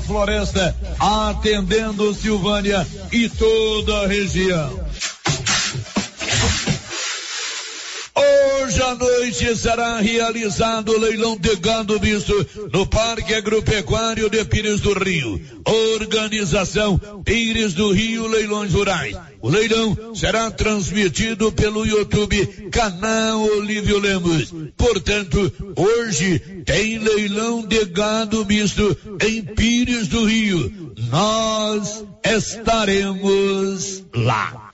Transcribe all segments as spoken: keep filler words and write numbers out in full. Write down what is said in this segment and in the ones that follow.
Floresta, atendendo Silvânia e toda a região. Hoje à noite será realizado o leilão de gado misto no Parque Agropecuário de Pires do Rio. Organização Pires do Rio Leilões Rurais. O leilão será transmitido pelo YouTube, canal Olívio Lemos. Portanto, hoje tem leilão de gado misto em Pires do Rio. Nós estaremos lá.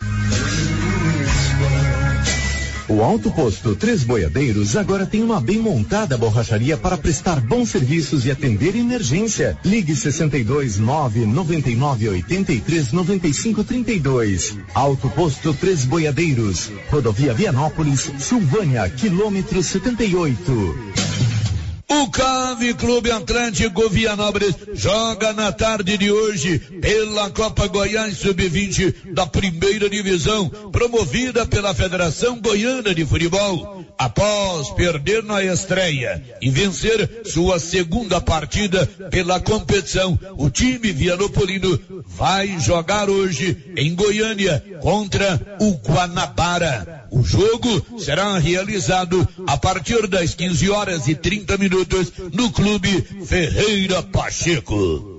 O Autoposto Três Boiadeiros agora tem uma bem montada borracharia para prestar bons serviços e atender emergência. Ligue sessenta e dois, nove, noventa e nove, oitenta e três, noventa e cinco, trinta e dois. Autoposto Três Boiadeiros, Rodovia Vianópolis, Silvânia, quilômetro setenta e oito. O Cave Clube Atlético Vianobres joga na tarde de hoje pela Copa Goiás sub vinte da primeira divisão, promovida pela Federação Goiana de Futebol. Após perder na estreia e vencer sua segunda partida pela competição, o time vianopolino vai jogar hoje em Goiânia contra o Guanabara. O jogo será realizado a partir das quinze horas e trinta minutos no Clube Ferreira Pacheco.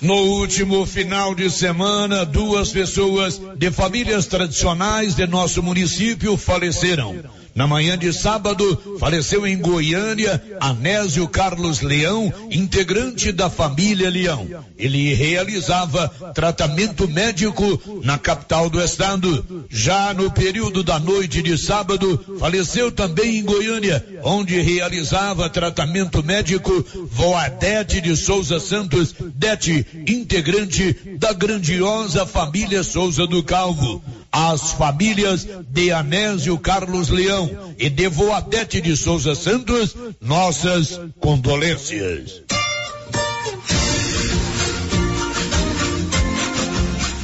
No último final de semana, duas pessoas de famílias tradicionais de nosso município faleceram. Na manhã de sábado, faleceu em Goiânia Anésio Carlos Leão, integrante da família Leão. Ele realizava tratamento médico na capital do estado. Já no período da noite de sábado, faleceu também em Goiânia, onde realizava tratamento médico Vadete de Souza Santos, Dete, integrante da grandiosa família Souza do Calvo. As famílias de Anésio Carlos Leão e de Voadete de Souza Santos, nossas condolências.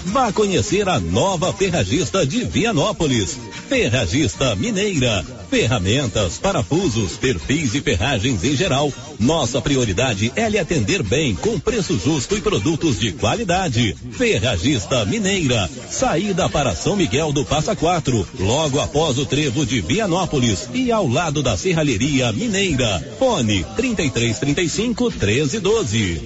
Vá conhecer a nova Ferragista de Vianópolis. Ferragista Mineira. Ferramentas, parafusos, perfis e ferragens em geral. Nossa prioridade é lhe atender bem, com preço justo e produtos de qualidade. Ferragista Mineira. Saída para São Miguel do Passa Quatro, logo após o trevo de Vianópolis e ao lado da Serralheria Mineira. Fone trinta e três, trinta e cinco, treze, doze.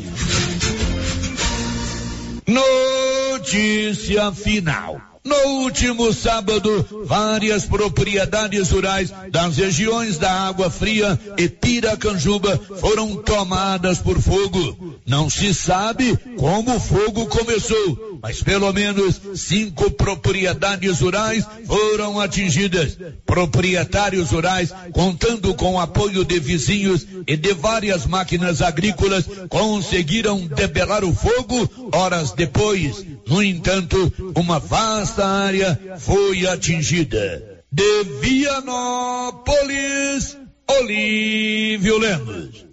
Notícia final. No último sábado, várias propriedades rurais das regiões da Água Fria e Piracanjuba foram tomadas por fogo. Não se sabe como o fogo começou, mas pelo menos cinco propriedades rurais foram atingidas. Proprietários rurais, contando com o apoio de vizinhos e de várias máquinas agrícolas, conseguiram debelar o fogo horas depois. No entanto, uma vasta Esta área foi atingida. De Vianópolis, Olívio Lemos.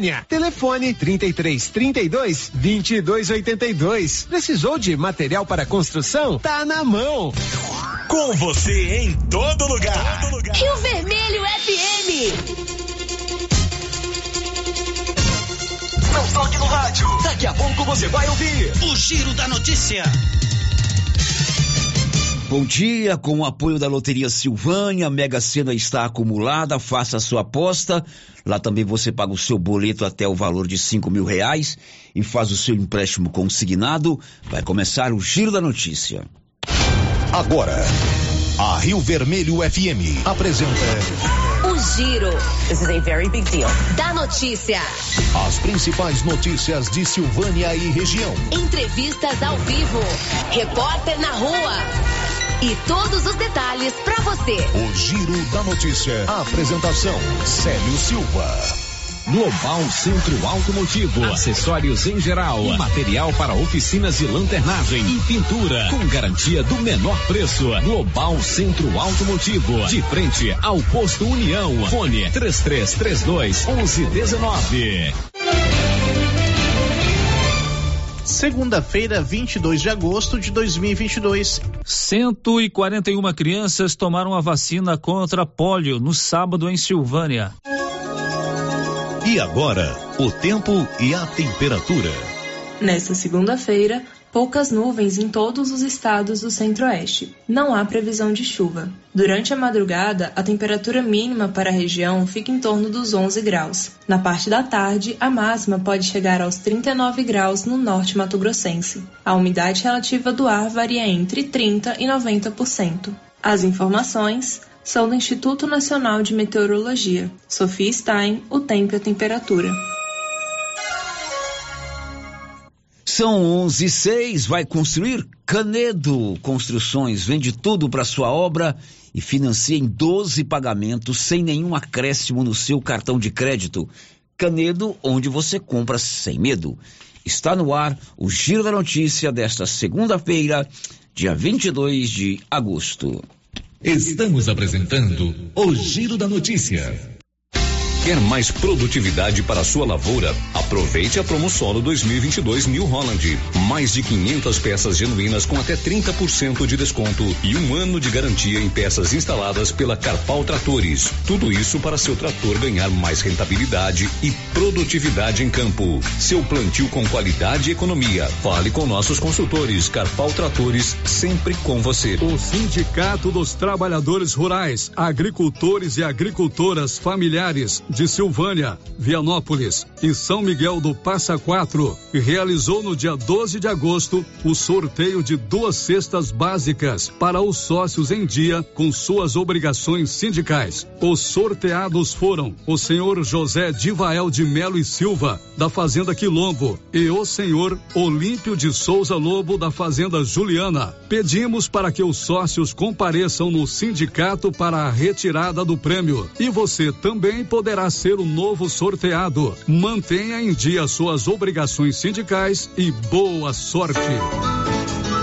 Telefone trinta e três, trinta e dois, vinte e dois, oitenta e dois. Precisou de material para construção? Tá na mão. Com você em todo lugar. Todo lugar. Rio Vermelho F M. Não toque no rádio. Daqui a pouco você vai ouvir o Giro da Notícia. Bom dia, com o apoio da Loteria Silvânia, a Mega Sena está acumulada, faça a sua aposta. Lá também você paga o seu boleto até o valor de cinco mil reais e faz o seu empréstimo consignado. Vai começar o Giro da Notícia. Agora, a Rio Vermelho F M apresenta o Giro. This is a very big deal. Da notícia. As principais notícias de Silvânia e região. Entrevistas ao vivo. Repórter na rua. e todos os detalhes para você. O Giro da Notícia. A apresentação: Célio Silva. Global Centro Automotivo, acessórios em geral, material para oficinas e lanternagem e pintura, com garantia do menor preço. Global Centro Automotivo, de frente ao Posto União. Fone três três três dois, um um um nove. Segunda-feira, vinte e dois de agosto de dois mil e vinte e dois. cento e quarenta e uma crianças tomaram a vacina contra pólio no sábado em Silvânia. E agora, o tempo e a temperatura. Nesta segunda-feira, poucas nuvens em todos os estados do centro-oeste. Não há previsão de chuva. Durante a madrugada, a temperatura mínima para a região fica em torno dos onze graus. Na parte da tarde, a máxima pode chegar aos trinta e nove graus no norte mato-grossense. A umidade relativa do ar varia entre trinta por cento e noventa por cento. As informações são do Instituto Nacional de Meteorologia. Sofia Stein, o tempo e a temperatura. São onze e seis, vai construir Canedo Construções. Vende tudo para sua obra e financia em doze pagamentos sem nenhum acréscimo no seu cartão de crédito. Canedo, onde você compra sem medo. Está no ar o Giro da Notícia desta segunda-feira, dia vinte e dois de agosto. Estamos apresentando o Giro da Notícia. Quer mais produtividade para a sua lavoura? Aproveite a Promossolo dois mil e vinte e dois New Holland. Mais de quinhentas peças genuínas com até trinta por cento de desconto e um ano de garantia em peças instaladas pela Carpal Tratores. Tudo isso para seu trator ganhar mais rentabilidade e produtividade em campo. Seu plantio com qualidade e economia. Fale com nossos consultores. Carpal Tratores, sempre com você. O Sindicato dos Trabalhadores Rurais, Agricultores e Agricultoras Familiares de Silvânia, Vianópolis e São Miguel do Passa Quatro realizou no dia doze de agosto o sorteio de duas cestas básicas para os sócios em dia com suas obrigações sindicais. Os sorteados foram o senhor José Divael de Melo e Silva, da Fazenda Quilombo, e o senhor Olímpio de Souza Lobo, da Fazenda Juliana. Pedimos para que os sócios compareçam no sindicato para a retirada do prêmio, e você também poderá ser o novo sorteado. Mantenha em dia suas obrigações sindicais e boa sorte.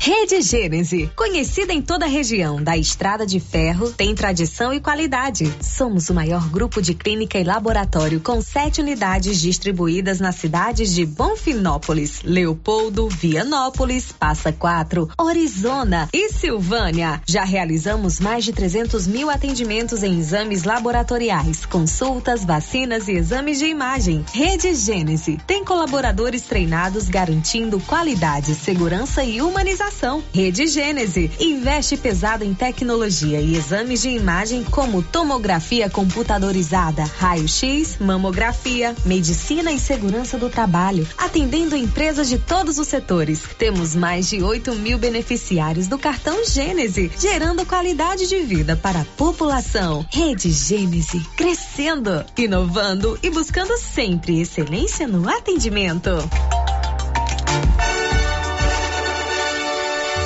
Rede Gênese, conhecida em toda a região da Estrada de Ferro, tem tradição e qualidade. Somos o maior grupo de clínica e laboratório com sete unidades distribuídas nas cidades de Bonfinópolis, Leopoldo, Vianópolis, Passa Quatro, Orizona e Silvânia. Já realizamos mais de trezentos mil atendimentos em exames laboratoriais, consultas, vacinas e exames de imagem. Rede Gênese tem colaboradores treinados garantindo qualidade, segurança e humanização. Rede Gênese investe pesado em tecnologia e exames de imagem como tomografia computadorizada, raio-x, mamografia, medicina e segurança do trabalho, atendendo empresas de todos os setores. Temos mais de oito mil beneficiários do cartão Gênese, gerando qualidade de vida para a população. Rede Gênese, crescendo, inovando e buscando sempre excelência no atendimento.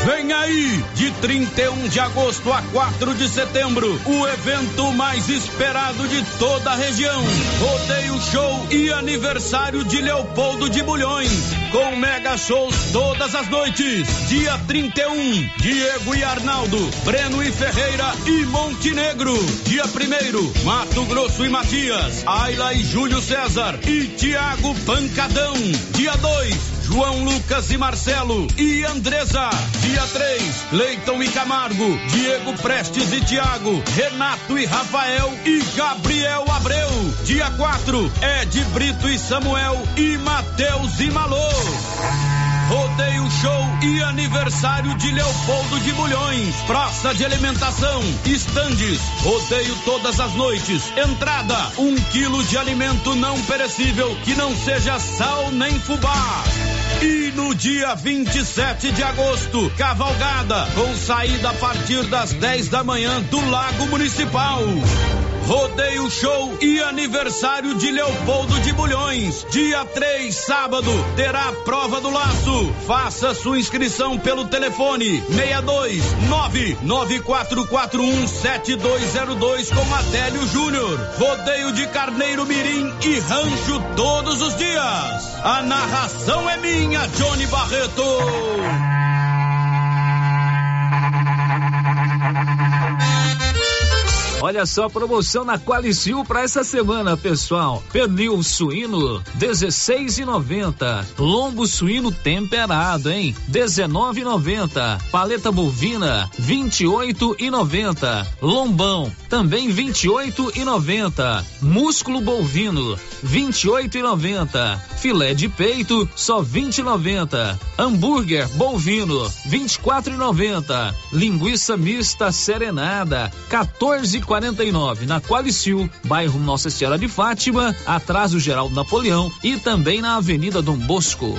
Vem aí, de trinta e um de agosto a quatro de setembro, o evento mais esperado de toda a região. Rodeio show e aniversário de Leopoldo de Bulhões, com mega shows todas as noites. Dia trinta e um, Diego e Arnaldo, Breno e Ferreira e Montenegro. Dia primeiro, Mato Grosso e Matias, Ayla e Júlio César e Tiago Pancadão. Dia dois, João Lucas e Marcelo e Andresa. Dia três, Leiton e Camargo, Diego Prestes e Tiago, Renato e Rafael e Gabriel Abreu. Dia quatro, Ed Brito e Samuel e Matheus e Malô. Rodeio show e aniversário de Leopoldo de Bulhões, praça de alimentação, estandes, rodeio todas as noites, entrada, um quilo de alimento não perecível, que não seja sal nem fubá. E no dia vinte e sete de agosto, cavalgada, com saída a partir das dez da manhã do Lago Municipal. Rodeio show e aniversário de Leopoldo de Bulhões. Dia três, sábado, terá a prova do laço. Faça sua inscrição pelo telefone seis dois nove nove quatro quatro um sete dois zero dois com Adélio Júnior. Rodeio de carneiro mirim e rancho todos os dias. A narração é minha, Johnny Barreto. Olha só a promoção na Qualicil para essa semana, pessoal. Pernil suíno dezesseis e noventa, lombo suíno temperado, hein? dezenove e noventa, paleta bovina vinte e oito e noventa, lombão também vinte e oito e noventa, músculo bovino vinte e oito e noventa, filé de peito só vinte e noventa, hambúrguer bovino vinte e quatro e noventa, linguiça mista serenada quatorze e quarenta e nove na Qualicil, bairro Nossa Senhora de Fátima, atrás do Geraldo Napoleão e também na Avenida Dom Bosco.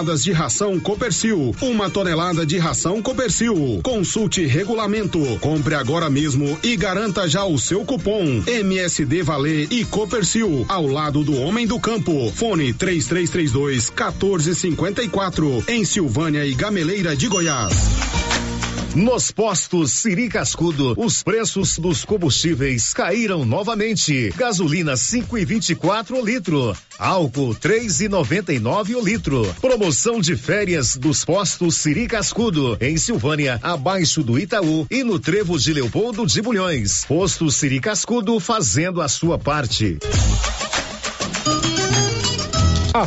de ração Copercil, uma tonelada de ração Copercil. Consulte regulamento. Compre agora mesmo e garanta já o seu cupom M S D Valer e Copercil, ao lado do Homem do Campo. Fone três três três dois um quatro cinco quatro, em Silvânia e Gameleira de Goiás. Nos postos Siri Cascudo, os preços dos combustíveis caíram novamente. Gasolina cinco e vinte e quatro o litro, álcool três e noventa e nove o litro. Promoção de férias dos postos Siri Cascudo, em Silvânia, abaixo do Itaú e no trevo de Leopoldo de Bulhões. Posto Siri Cascudo, fazendo a sua parte. A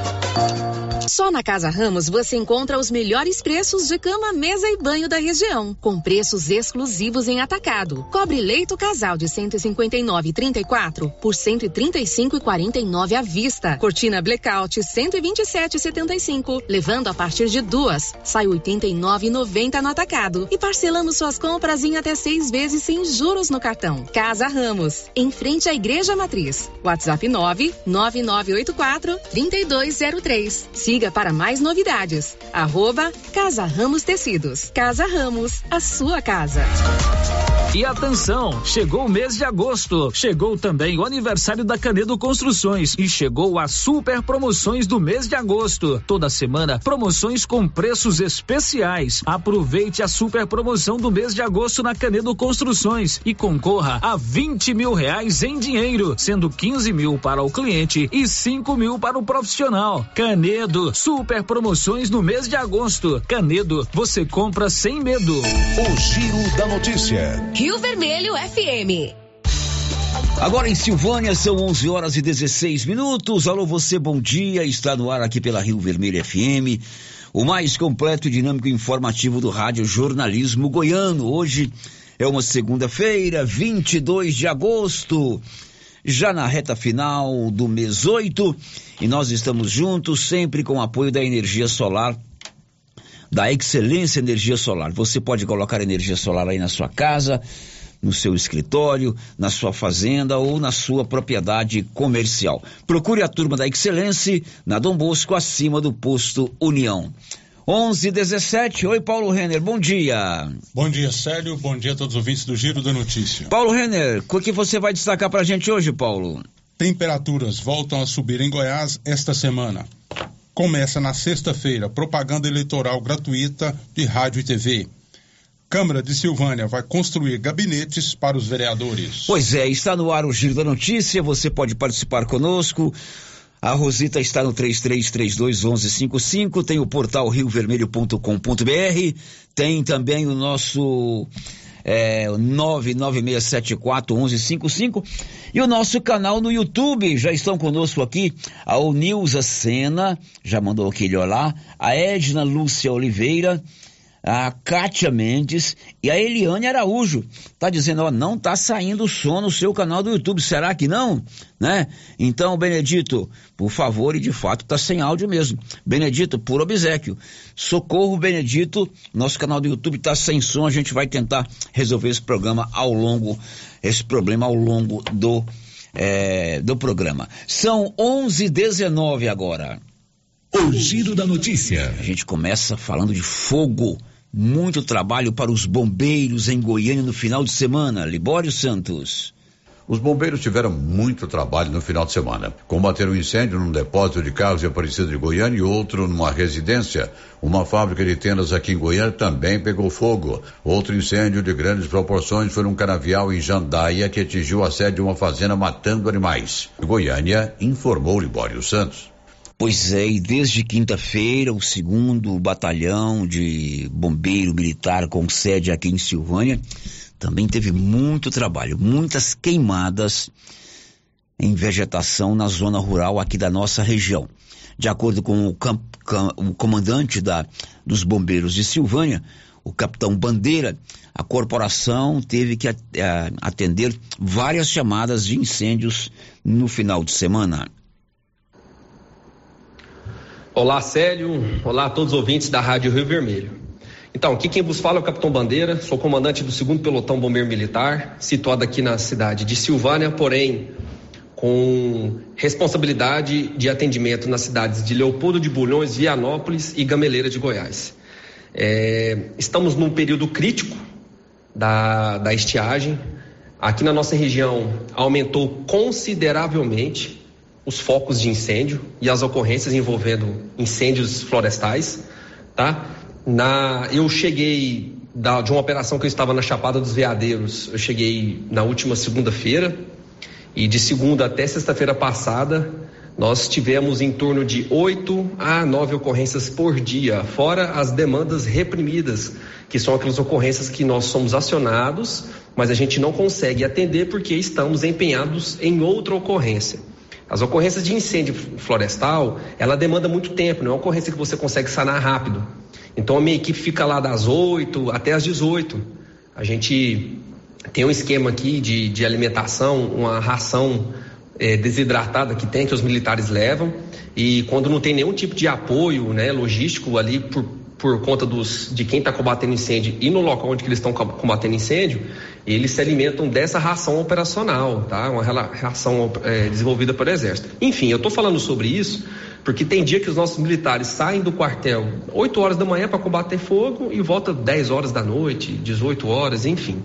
Só na Casa Ramos você encontra os melhores preços de cama, mesa e banho da região, com preços exclusivos em atacado. Cobre leito casal de cento e cinquenta e nove e trinta e quatro por cento e trinta e cinco e quarenta e nove à vista. Cortina blackout cento e vinte e sete e setenta e cinco, levando a partir de duas, sai oitenta e nove e noventa no atacado, e parcelamos suas compras em até seis vezes sem juros no cartão. Casa Ramos, em frente à Igreja Matriz. WhatsApp nove nove nove oito quatro três dois zero três. Siga para mais novidades. Arroba Casa Ramos Tecidos. Casa Ramos, a sua casa. E atenção, chegou o mês de agosto, chegou também o aniversário da Canedo Construções e chegou as super promoções do mês de agosto. Toda semana, promoções com preços especiais. Aproveite a super promoção do mês de agosto na Canedo Construções e concorra a vinte mil reais em dinheiro, sendo quinze mil para o cliente e cinco mil para o profissional. Canedo, super promoções no mês de agosto. Canedo, você compra sem medo. O Giro da Notícia. Rio Vermelho F M. Agora em Silvânia são onze horas e dezesseis minutos. Alô você, bom dia. Está no ar aqui pela Rio Vermelho F M, o mais completo e dinâmico informativo do rádio jornalismo goiano. Hoje é uma segunda-feira, vinte e dois de agosto. Já na reta final do mês oito, e nós estamos juntos sempre com o apoio da energia solar, da Excelência Energia Solar. Você pode colocar energia solar aí na sua casa, no seu escritório, na sua fazenda ou na sua propriedade comercial. Procure a turma da Excelência na Dom Bosco, acima do Posto União. onze e dezessete. Oi, Paulo Renner, bom dia. Bom dia, Célio, bom dia a todos os ouvintes do Giro da Notícia. Paulo Renner, o que você vai destacar pra gente hoje, Paulo? Temperaturas voltam a subir em Goiás esta semana. Começa na sexta-feira propaganda eleitoral gratuita de rádio e T V. Câmara de Silvânia vai construir gabinetes para os vereadores. Pois é, está no ar o Giro da Notícia, você pode participar conosco. A Rosita está no três três três dois um um cinco cinco, tem o portal rio vermelho ponto com ponto b r, tem também o nosso é, nove nove seis sete quatro um um cinco cinco e o nosso canal no YouTube. Já estão conosco aqui a Onilza Sena, já mandou aquele olá, a Edna Lúcia Oliveira, a Kátia Mendes e a Eliane Araújo. Tá dizendo, ó, não tá saindo som no seu canal do YouTube, será que não? Né? Então, Benedito, por favor, e de fato tá sem áudio mesmo. Benedito, por obséquio, socorro, Benedito, nosso canal do YouTube tá sem som, a gente vai tentar resolver esse programa ao longo, esse problema ao longo do, é, do programa. São onze e dezenove agora. O Giro da Notícia. A gente começa falando de fogo. Muito trabalho para os bombeiros em Goiânia no final de semana. Libório Santos. Os bombeiros tiveram muito trabalho no final de semana. Combateram um incêndio num depósito de carros de Aparecida de Goiânia e outro numa residência. Uma fábrica de tendas aqui em Goiânia também pegou fogo. Outro incêndio de grandes proporções foi num canavial em Jandaia, que atingiu a sede de uma fazenda, matando animais. Goiânia, informou Libório Santos. Pois é, e desde quinta-feira, o segundo batalhão de bombeiro militar com sede aqui em Silvânia também teve muito trabalho, muitas queimadas em vegetação na zona rural aqui da nossa região. De acordo com o, camp, cam, o comandante da, dos bombeiros de Silvânia, o capitão Bandeira, a corporação teve que atender várias chamadas de incêndios no final de semana. Olá, Célio. Olá a todos os ouvintes da Rádio Rio Vermelho. Então, aqui quem vos fala é o Capitão Bandeira, sou comandante do segundo Pelotão Bombeiro Militar, situado aqui na cidade de Silvânia, porém com responsabilidade de atendimento nas cidades de Leopoldo de Bulhões, Vianópolis e Gameleira de Goiás. É, estamos num período crítico da, da estiagem. Aqui na nossa região aumentou consideravelmente os focos de incêndio e as ocorrências envolvendo incêndios florestais, tá? Na, eu cheguei da, de uma operação que eu estava na Chapada dos Veadeiros, eu cheguei na última segunda-feira, e de segunda até sexta-feira passada, nós tivemos em torno de oito a nove ocorrências por dia, fora as demandas reprimidas, que são aquelas ocorrências que nós somos acionados, mas a gente não consegue atender porque estamos empenhados em outra ocorrência. As ocorrências de incêndio florestal, ela demanda muito tempo, não é uma ocorrência que você consegue sanar rápido. Então a minha equipe fica lá das oito até as dezoito. A gente tem um esquema aqui de, de alimentação, uma ração é, desidratada que tem, que os militares levam. E quando não tem nenhum tipo de apoio, né, logístico ali por, por conta dos, de quem está combatendo incêndio e no local onde que eles estão combatendo incêndio, eles se alimentam dessa ração operacional, tá? Uma ração é, desenvolvida pelo Exército. Enfim, eu estou falando sobre isso porque tem dia que os nossos militares saem do quartel oito horas da manhã para combater fogo e voltam dez horas da noite, dezoito horas, enfim.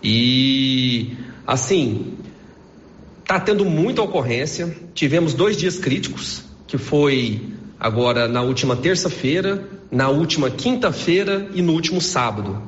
E, assim, está tendo muita ocorrência. Tivemos dois dias críticos, que foi agora na última terça-feira, na última quinta-feira e no último sábado,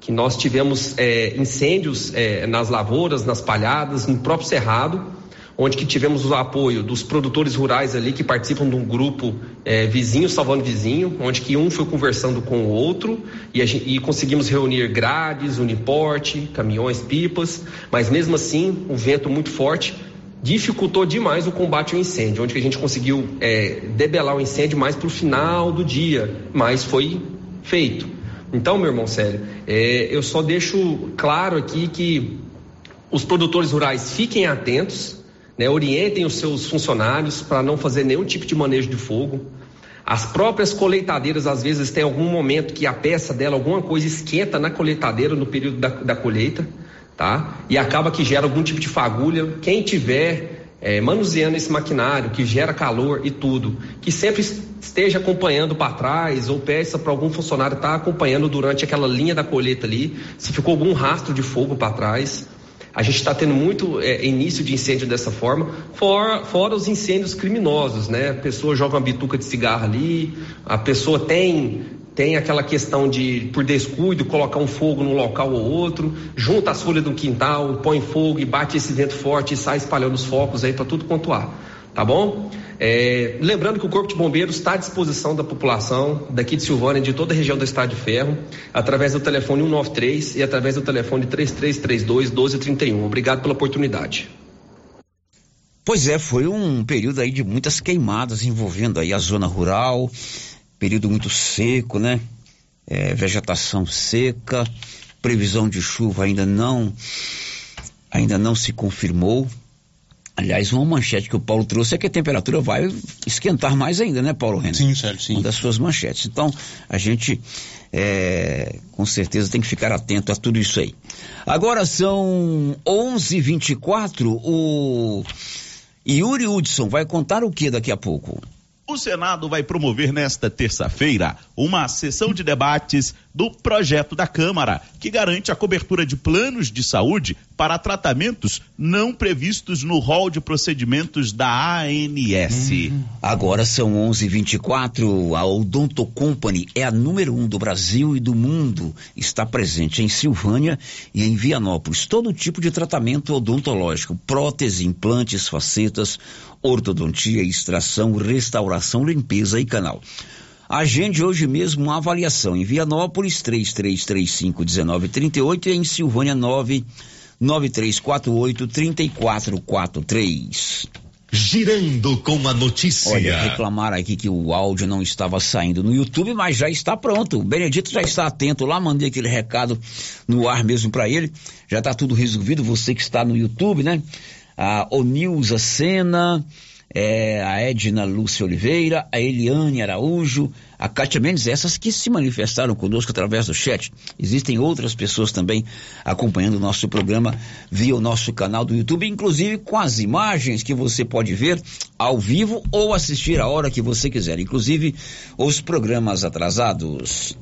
que nós tivemos é, incêndios é, nas lavouras, nas palhadas, no próprio cerrado, onde que tivemos o apoio dos produtores rurais ali que participam de um grupo é, vizinho salvando vizinho, onde que um foi conversando com o outro e, a gente, e conseguimos reunir grades, uniporte, caminhões, pipas, mas mesmo assim o vento muito forte dificultou demais o combate ao incêndio, onde que a gente conseguiu é, debelar o incêndio mais para o final do dia, mas foi feito. Então, meu irmão Célio, é, eu só deixo claro aqui que os produtores rurais fiquem atentos, né, orientem os seus funcionários para não fazer nenhum tipo de manejo de fogo. As próprias colheitadeiras, às vezes, tem algum momento que a peça dela, alguma coisa esquenta na colheitadeira no período da, da colheita, tá? E acaba que gera algum tipo de fagulha. Quem tiver É, manuseando esse maquinário que gera calor e tudo, que sempre esteja acompanhando para trás ou peça para algum funcionário estar tá acompanhando durante aquela linha da colheita ali, se ficou algum rastro de fogo para trás. A gente está tendo muito é, início de incêndio dessa forma, fora, fora os incêndios criminosos, né? A pessoa joga uma bituca de cigarro ali, a pessoa tem... Tem aquela questão de, por descuido, colocar um fogo num local ou outro, junta as folhas do quintal, põe fogo e bate esse vento forte e sai espalhando os focos aí para tudo quanto há, tá bom? É, lembrando que o Corpo de Bombeiros está à disposição da população daqui de Silvânia e de toda a região do Estrada de Ferro, através do telefone um nove três e através do telefone três três três dois, um dois três um. Obrigado pela oportunidade. Pois é, foi um período aí de muitas queimadas envolvendo aí a zona rural, período muito seco, né? É, vegetação seca, previsão de chuva ainda não, ainda não se confirmou. Aliás, uma manchete que o Paulo trouxe é que a temperatura vai esquentar mais ainda, né, Paulo Renan? Sim, Sérgio, sim. Uma das suas manchetes. Então, a gente é, com certeza tem que ficar atento a tudo isso aí. Agora são onze e vinte e quatro, o Yuri Hudson vai contar o que daqui a pouco? O Senado vai promover nesta terça-feira uma sessão de debates do projeto da Câmara, que garante a cobertura de planos de saúde para tratamentos não previstos no rol de procedimentos da A N S. Hum. Agora são onze e vinte e quatro, a Odonto Company é a número um do Brasil e do mundo. Está presente em Silvânia e em Vianópolis. Todo tipo de tratamento odontológico, prótese, implantes, facetas, ortodontia, extração, restauração, limpeza e canal. Agende hoje mesmo uma avaliação em Vianópolis três três três cinco um nove três oito e em Silvânia nove nove três quatro oito três quatro quatro três. Girando com a notícia. Olha, reclamaram aqui que o áudio não estava saindo no YouTube, mas já está pronto. O Benedito já está atento lá, mandei aquele recado no ar mesmo para ele. Já está tudo resolvido, você que está no YouTube, né? A Onilza Sena, é, a Edna Lúcia Oliveira, a Eliane Araújo, a Kátia Mendes, essas que se manifestaram conosco através do chat. Existem outras pessoas também acompanhando o nosso programa via o nosso canal do YouTube, inclusive com as imagens que você pode ver ao vivo ou assistir a hora que você quiser, inclusive os programas atrasados.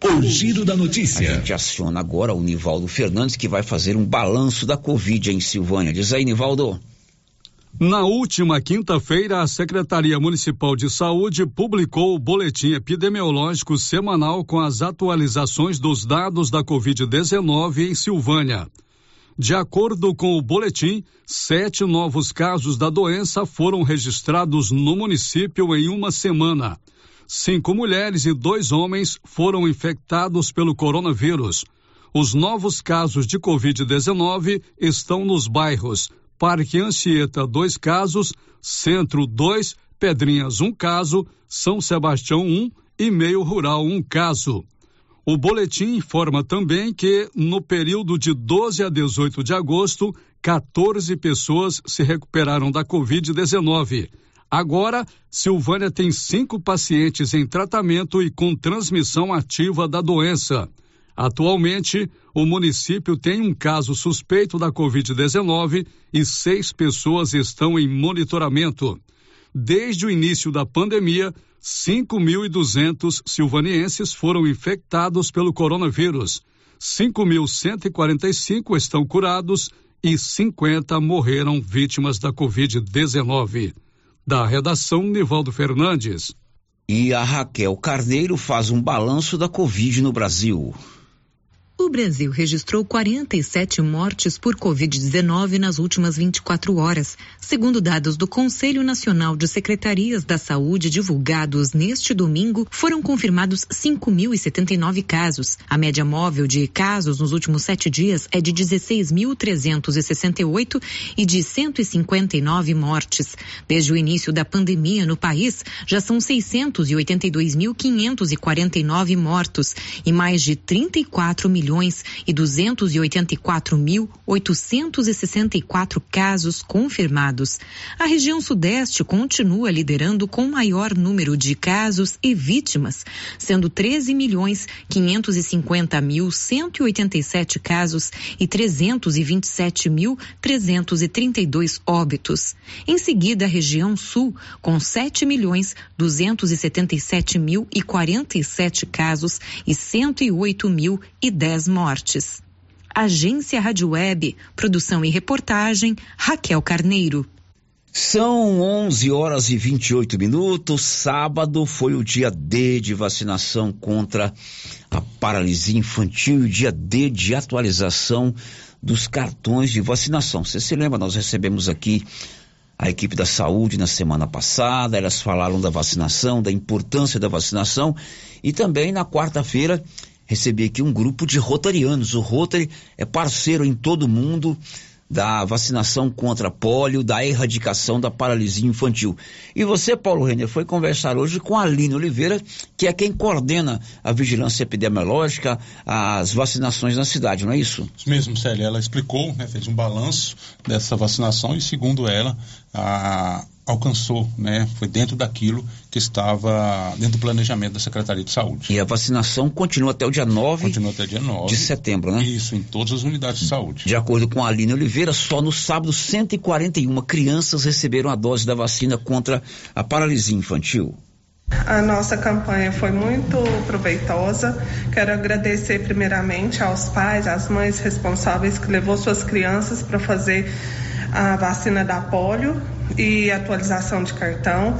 O Giro da Notícia. A gente aciona agora o Nivaldo Fernandes, que vai fazer um balanço da Covid em Silvânia. Diz aí, Nivaldo. Na última quinta-feira, a Secretaria Municipal de Saúde publicou o boletim epidemiológico semanal com as atualizações dos dados da covid dezenove em Silvânia. De acordo com o boletim, sete novos casos da doença foram registrados no município em uma semana. Cinco mulheres e dois homens foram infectados pelo coronavírus. Os novos casos de covid dezenove estão nos bairros Parque Anchieta, dois casos, Centro, dois, Pedrinhas, um caso, São Sebastião, um e Meio Rural, um caso. O boletim informa também que, no período de doze a dezoito de agosto, quatorze pessoas se recuperaram da covid dezenove. Agora, Silvânia tem cinco pacientes em tratamento e com transmissão ativa da doença. Atualmente, o município tem um caso suspeito da covid dezenove e seis pessoas estão em monitoramento. Desde o início da pandemia, cinco mil e duzentos silvanienses foram infectados pelo coronavírus. cinco mil cento e quarenta e cinco estão curados e cinquenta morreram vítimas da covid dezenove. Da redação, Nivaldo Fernandes. E a Raquel Carneiro faz um balanço da Covid no Brasil. O Brasil registrou quarenta e sete mortes por covid dezenove nas últimas vinte e quatro horas, segundo dados do Conselho Nacional de Secretarias da Saúde divulgados neste domingo. Foram confirmados cinco mil e setenta e nove casos. A média móvel de casos nos últimos sete dias é de dezesseis mil trezentos e sessenta e oito e de cento e cinquenta e nove mortes. Desde o início da pandemia no país, já são seiscentos e oitenta e dois mil quinhentos e quarenta e nove mortos e mais de trinta e quatro milhões e duzentos e oitenta e quatro mil oitocentos e sessenta e quatro casos confirmados. A região sudeste continua liderando com maior número de casos e vítimas, sendo treze milhões quinhentos e cinquenta mil cento e oitenta e sete casos e trezentos e vinte e sete mil trezentos e trinta e dois óbitos. Em seguida, a região sul, com sete milhões duzentos e setenta e sete mil e quarenta e sete casos e cento e oito mil e dez mortes. Agência Rádio Web, produção e reportagem, Raquel Carneiro. São onze horas e vinte e oito minutos. Sábado foi o dia D de vacinação contra a paralisia infantil e dia D de atualização dos cartões de vacinação. Você se lembra, nós recebemos aqui a equipe da saúde na semana passada, elas falaram da vacinação, da importância da vacinação, e também na quarta-feira recebi aqui um grupo de rotarianos. O Rotary é parceiro em todo o mundo da vacinação contra pólio, da erradicação da paralisia infantil. E você, Paulo Renner, foi conversar hoje com a Aline Oliveira, que é quem coordena a vigilância epidemiológica, as vacinações na cidade, não é isso? Isso mesmo, Célia. Ela explicou, né, fez um balanço dessa vacinação e, segundo ela, a... alcançou, né? Foi dentro daquilo que estava dentro do planejamento da Secretaria de Saúde. E a vacinação continua até o dia nove? Continua até o dia nove de setembro, né? Isso, em todas as unidades de saúde. De acordo com a Aline Oliveira, só no sábado cento e quarenta e uma crianças receberam a dose da vacina contra a paralisia infantil. A nossa campanha foi muito proveitosa. Quero agradecer primeiramente aos pais, às mães responsáveis que levou suas crianças para fazer a vacina da polio e atualização de cartão.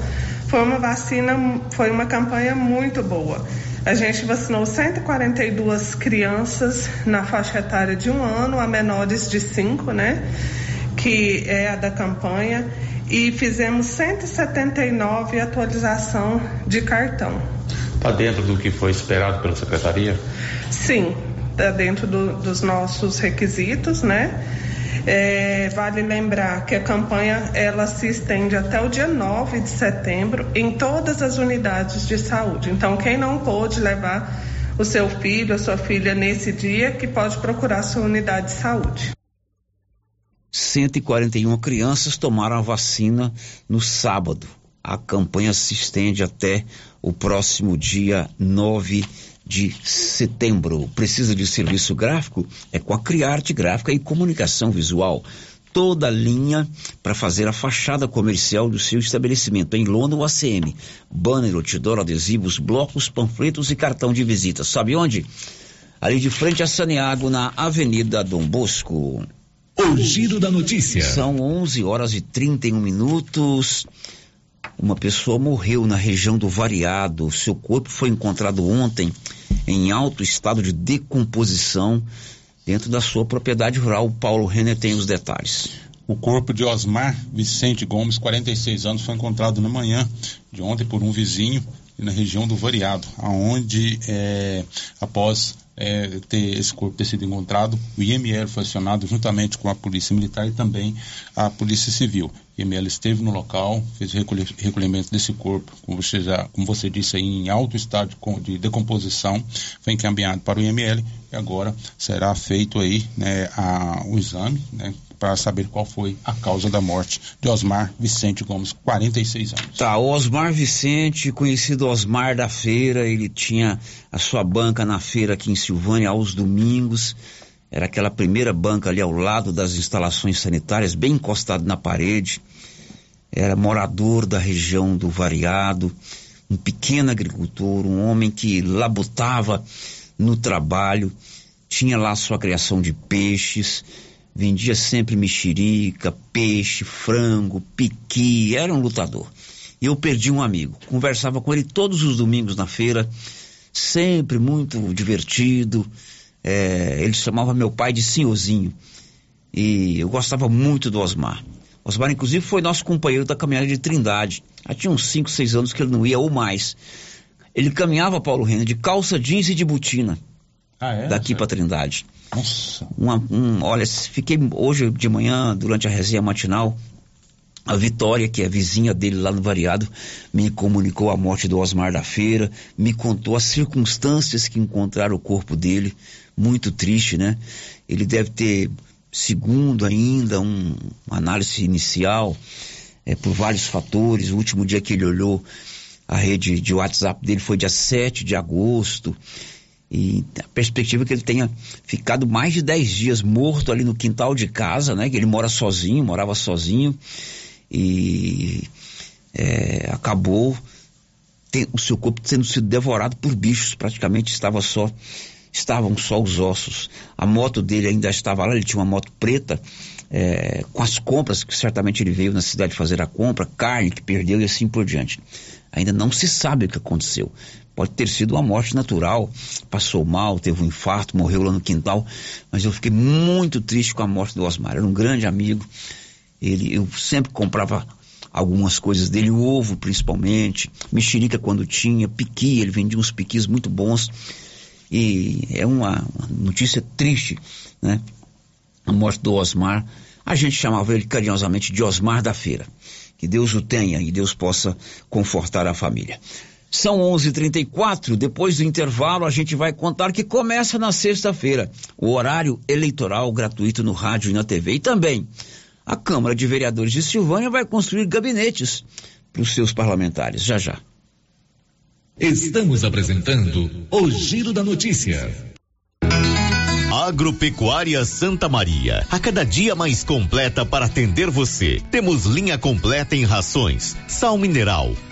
Foi uma vacina, foi uma campanha muito boa. A gente vacinou cento e quarenta e duas crianças na faixa etária de um ano a menores de cinco, né? Que é a da campanha. E fizemos cento e setenta e nove atualização de cartão. Está dentro do que foi esperado pela secretaria? Sim, está dentro do, dos nossos requisitos, né? É, vale lembrar que a campanha ela se estende até o dia nove de setembro em todas as unidades de saúde. Então, quem não pôde levar o seu filho, a sua filha nesse dia, que pode procurar sua unidade de saúde. cento e quarenta e uma crianças tomaram a vacina no sábado. A campanha se estende até o próximo dia nove de setembro. Precisa de serviço gráfico? É com a Criarte Gráfica e Comunicação Visual. Toda a linha para fazer a fachada comercial do seu estabelecimento, em lona ou A C M. Banner, outdoor, adesivos, blocos, panfletos e cartão de visita. Sabe onde? Ali de frente a Saneago, na Avenida Dom Bosco. O Giro da Notícia. São onze horas e trinta e um minutos. Uma pessoa morreu na região do Variado. Seu corpo foi encontrado ontem em alto estado de decomposição dentro da sua propriedade rural. O Paulo Renner tem os detalhes. O corpo de Osmar Vicente Gomes, quarenta e seis anos, foi encontrado na manhã de ontem por um vizinho na região do Variado, aonde é, após É, ter esse corpo ter sido encontrado, o I M L foi acionado juntamente com a Polícia Militar e também a Polícia Civil. O I M L esteve no local, fez o recolh- recolhimento desse corpo, como você, já, como você disse aí, em alto estado de decomposição, foi encaminhado para o I M L e agora será feito aí, né, a, o exame, né, para saber qual foi a causa da morte de Osmar Vicente Gomes, quarenta e seis anos. Tá, o Osmar Vicente, conhecido Osmar da Feira, ele tinha a sua banca na feira aqui em Silvânia aos domingos, era aquela primeira banca ali ao lado das instalações sanitárias, bem encostado na parede, era morador da região do Variado, um pequeno agricultor, um homem que labutava no trabalho, tinha lá sua criação de peixes, vendia sempre mexerica, peixe, frango, piqui, era um lutador. E eu perdi um amigo, conversava com ele todos os domingos na feira, sempre muito divertido, é, ele chamava meu pai de senhorzinho, e eu gostava muito do Osmar. Osmar, inclusive, foi nosso companheiro da caminhada de Trindade, já tinha uns cinco, seis anos que ele não ia ou mais. Ele caminhava, Paulo Renner, de calça jeans e de botina, ah, é? daqui para Trindade. Nossa. Uma, um, olha, fiquei hoje de manhã, durante a resenha matinal, a Vitória, que é vizinha dele lá no Variado, me comunicou a morte do Osmar da Feira, me contou as circunstâncias que encontraram o corpo dele, muito triste, né? Ele deve ter, segundo ainda, um, uma análise inicial, é, por vários fatores. O último dia que ele olhou a rede de WhatsApp dele foi dia sete de agosto, e a perspectiva é que ele tenha ficado mais de dez dias morto ali no quintal de casa, né? Que ele mora sozinho, morava sozinho e é, acabou tem, o seu corpo tendo sido devorado por bichos, praticamente estava só, estavam só os ossos. A moto dele ainda estava lá, ele tinha uma moto preta é, com as compras, que certamente ele veio na cidade fazer a compra, carne que perdeu e assim por diante. Ainda não se sabe o que aconteceu. Pode ter sido uma morte natural, passou mal, teve um infarto, morreu lá no quintal, mas eu fiquei muito triste com a morte do Osmar. Era um grande amigo, ele, eu sempre comprava algumas coisas dele, o ovo principalmente, mexerica quando tinha, piqui, ele vendia uns piquis muito bons, e é uma, uma notícia triste, né? A morte do Osmar, a gente chamava ele carinhosamente de Osmar da Feira. Que Deus o tenha e Deus possa confortar a família. São onze e trinta e quatro, depois do intervalo a gente vai contar que começa na sexta-feira o horário eleitoral gratuito no rádio e na T V e também a Câmara de Vereadores de Silvânia vai construir gabinetes para os seus parlamentares. Já, já. Estamos apresentando o Giro da Notícia. Agropecuária Santa Maria, a cada dia mais completa para atender você. Temos linha completa em rações, sal mineral,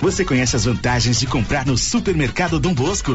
Você conhece as vantagens de comprar no Supermercado Dom Bosco?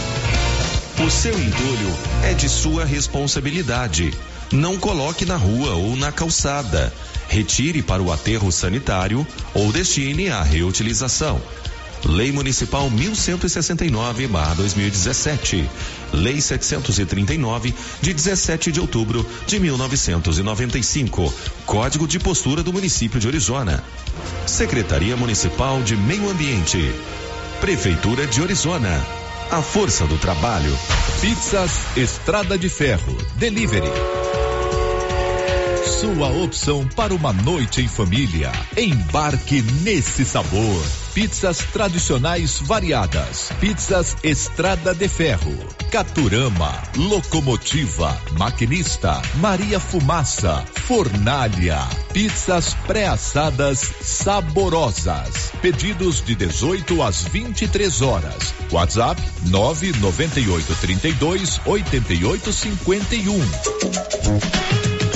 O seu entulho é de sua responsabilidade. Não coloque na rua ou na calçada. Retire para o aterro sanitário ou destine à reutilização. Lei Municipal mil cento e sessenta e nove barra dois mil e dezessete. Lei setecentos e trinta e nove, de dezessete de outubro de mil novecentos e noventa e cinco. Código de Postura do Município de Orizona. Secretaria Municipal de Meio Ambiente. Prefeitura de Orizona. A força do trabalho. Pizzas Estrada de Ferro. Delivery. Sua opção para uma noite em família. Embarque nesse sabor. Pizzas tradicionais variadas. Pizzas Estrada de Ferro. Caturama. Locomotiva. Maquinista. Maria Fumaça. Fornalha. Pizzas pré-assadas saborosas. Pedidos de dezoito às vinte e três horas. WhatsApp nove nove oito, três dois, oito oito cinco um.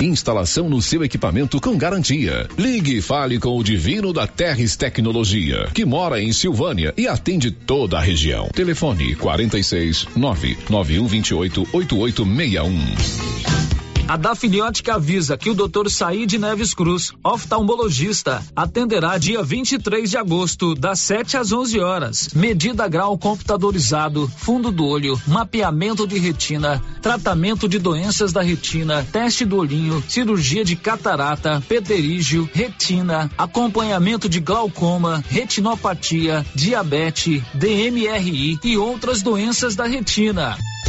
Instalação no seu equipamento com garantia. Ligue e fale com o Divino da Terres Tecnologia, que mora em Silvânia e atende toda a região. Telefone quarenta e seis, nove nove um dois oito, oito oito seis um. A Dafiliótica avisa que o doutor Saíde Neves Cruz, oftalmologista, atenderá dia vinte e três de agosto, das sete às onze horas. Medida grau computadorizado, fundo do olho, mapeamento de retina, tratamento de doenças da retina, teste do olhinho, cirurgia de catarata, pterígio, retina, acompanhamento de glaucoma, retinopatia, diabetes, D M R I e outras doenças da retina.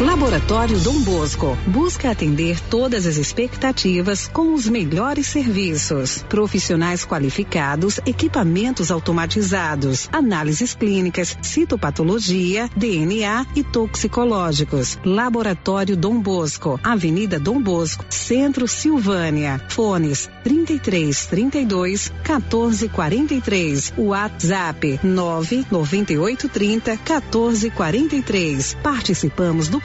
Laboratório Dom Bosco busca atender todas as expectativas com os melhores serviços, profissionais qualificados, equipamentos automatizados, análises clínicas, citopatologia, D N A e toxicológicos. Laboratório Dom Bosco, Avenida Dom Bosco, Centro, Silvânia. Fones trinta e três, trinta e dois, quatorze, quarenta e três, WhatsApp nove nove oito, trinta, quatorze, quarenta e três. Participamos do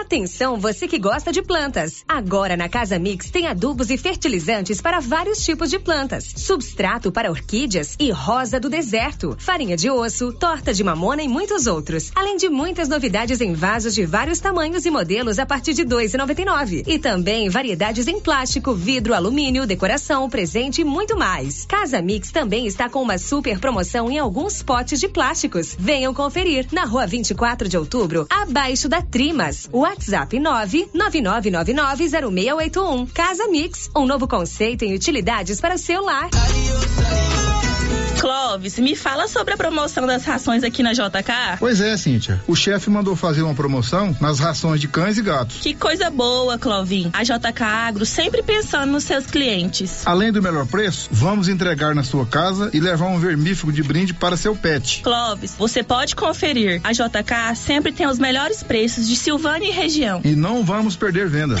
Atenção, você que gosta de plantas. Agora na Casa Mix tem adubos e fertilizantes para vários tipos de plantas. Substrato para orquídeas e rosa do deserto, farinha de osso, torta de mamona e muitos outros. Além de muitas novidades em vasos de vários tamanhos e modelos a partir de dois reais e noventa e nove centavos. E também variedades em plástico, vidro, alumínio, decoração, presente e muito mais. Casa Mix também está com uma super promoção em alguns potes de plásticos. Venham conferir na Rua vinte e quatro de outubro, abaixo da Trimas. WhatsApp nove nove nove nove nove zero seis oito um. Casa Mix, um novo conceito em utilidades para o celular. Clóvis, me fala sobre a promoção das rações aqui na J K. Pois é, Cíntia. O chefe mandou fazer uma promoção nas rações de cães e gatos. Que coisa boa, Clovinho. A J K Agro sempre pensando nos seus clientes. Além do melhor preço, vamos entregar na sua casa e levar um vermífugo de brinde para seu pet. Clóvis, você pode conferir. A J K sempre tem os melhores preços de Silvânia e região. E não vamos perder vendas.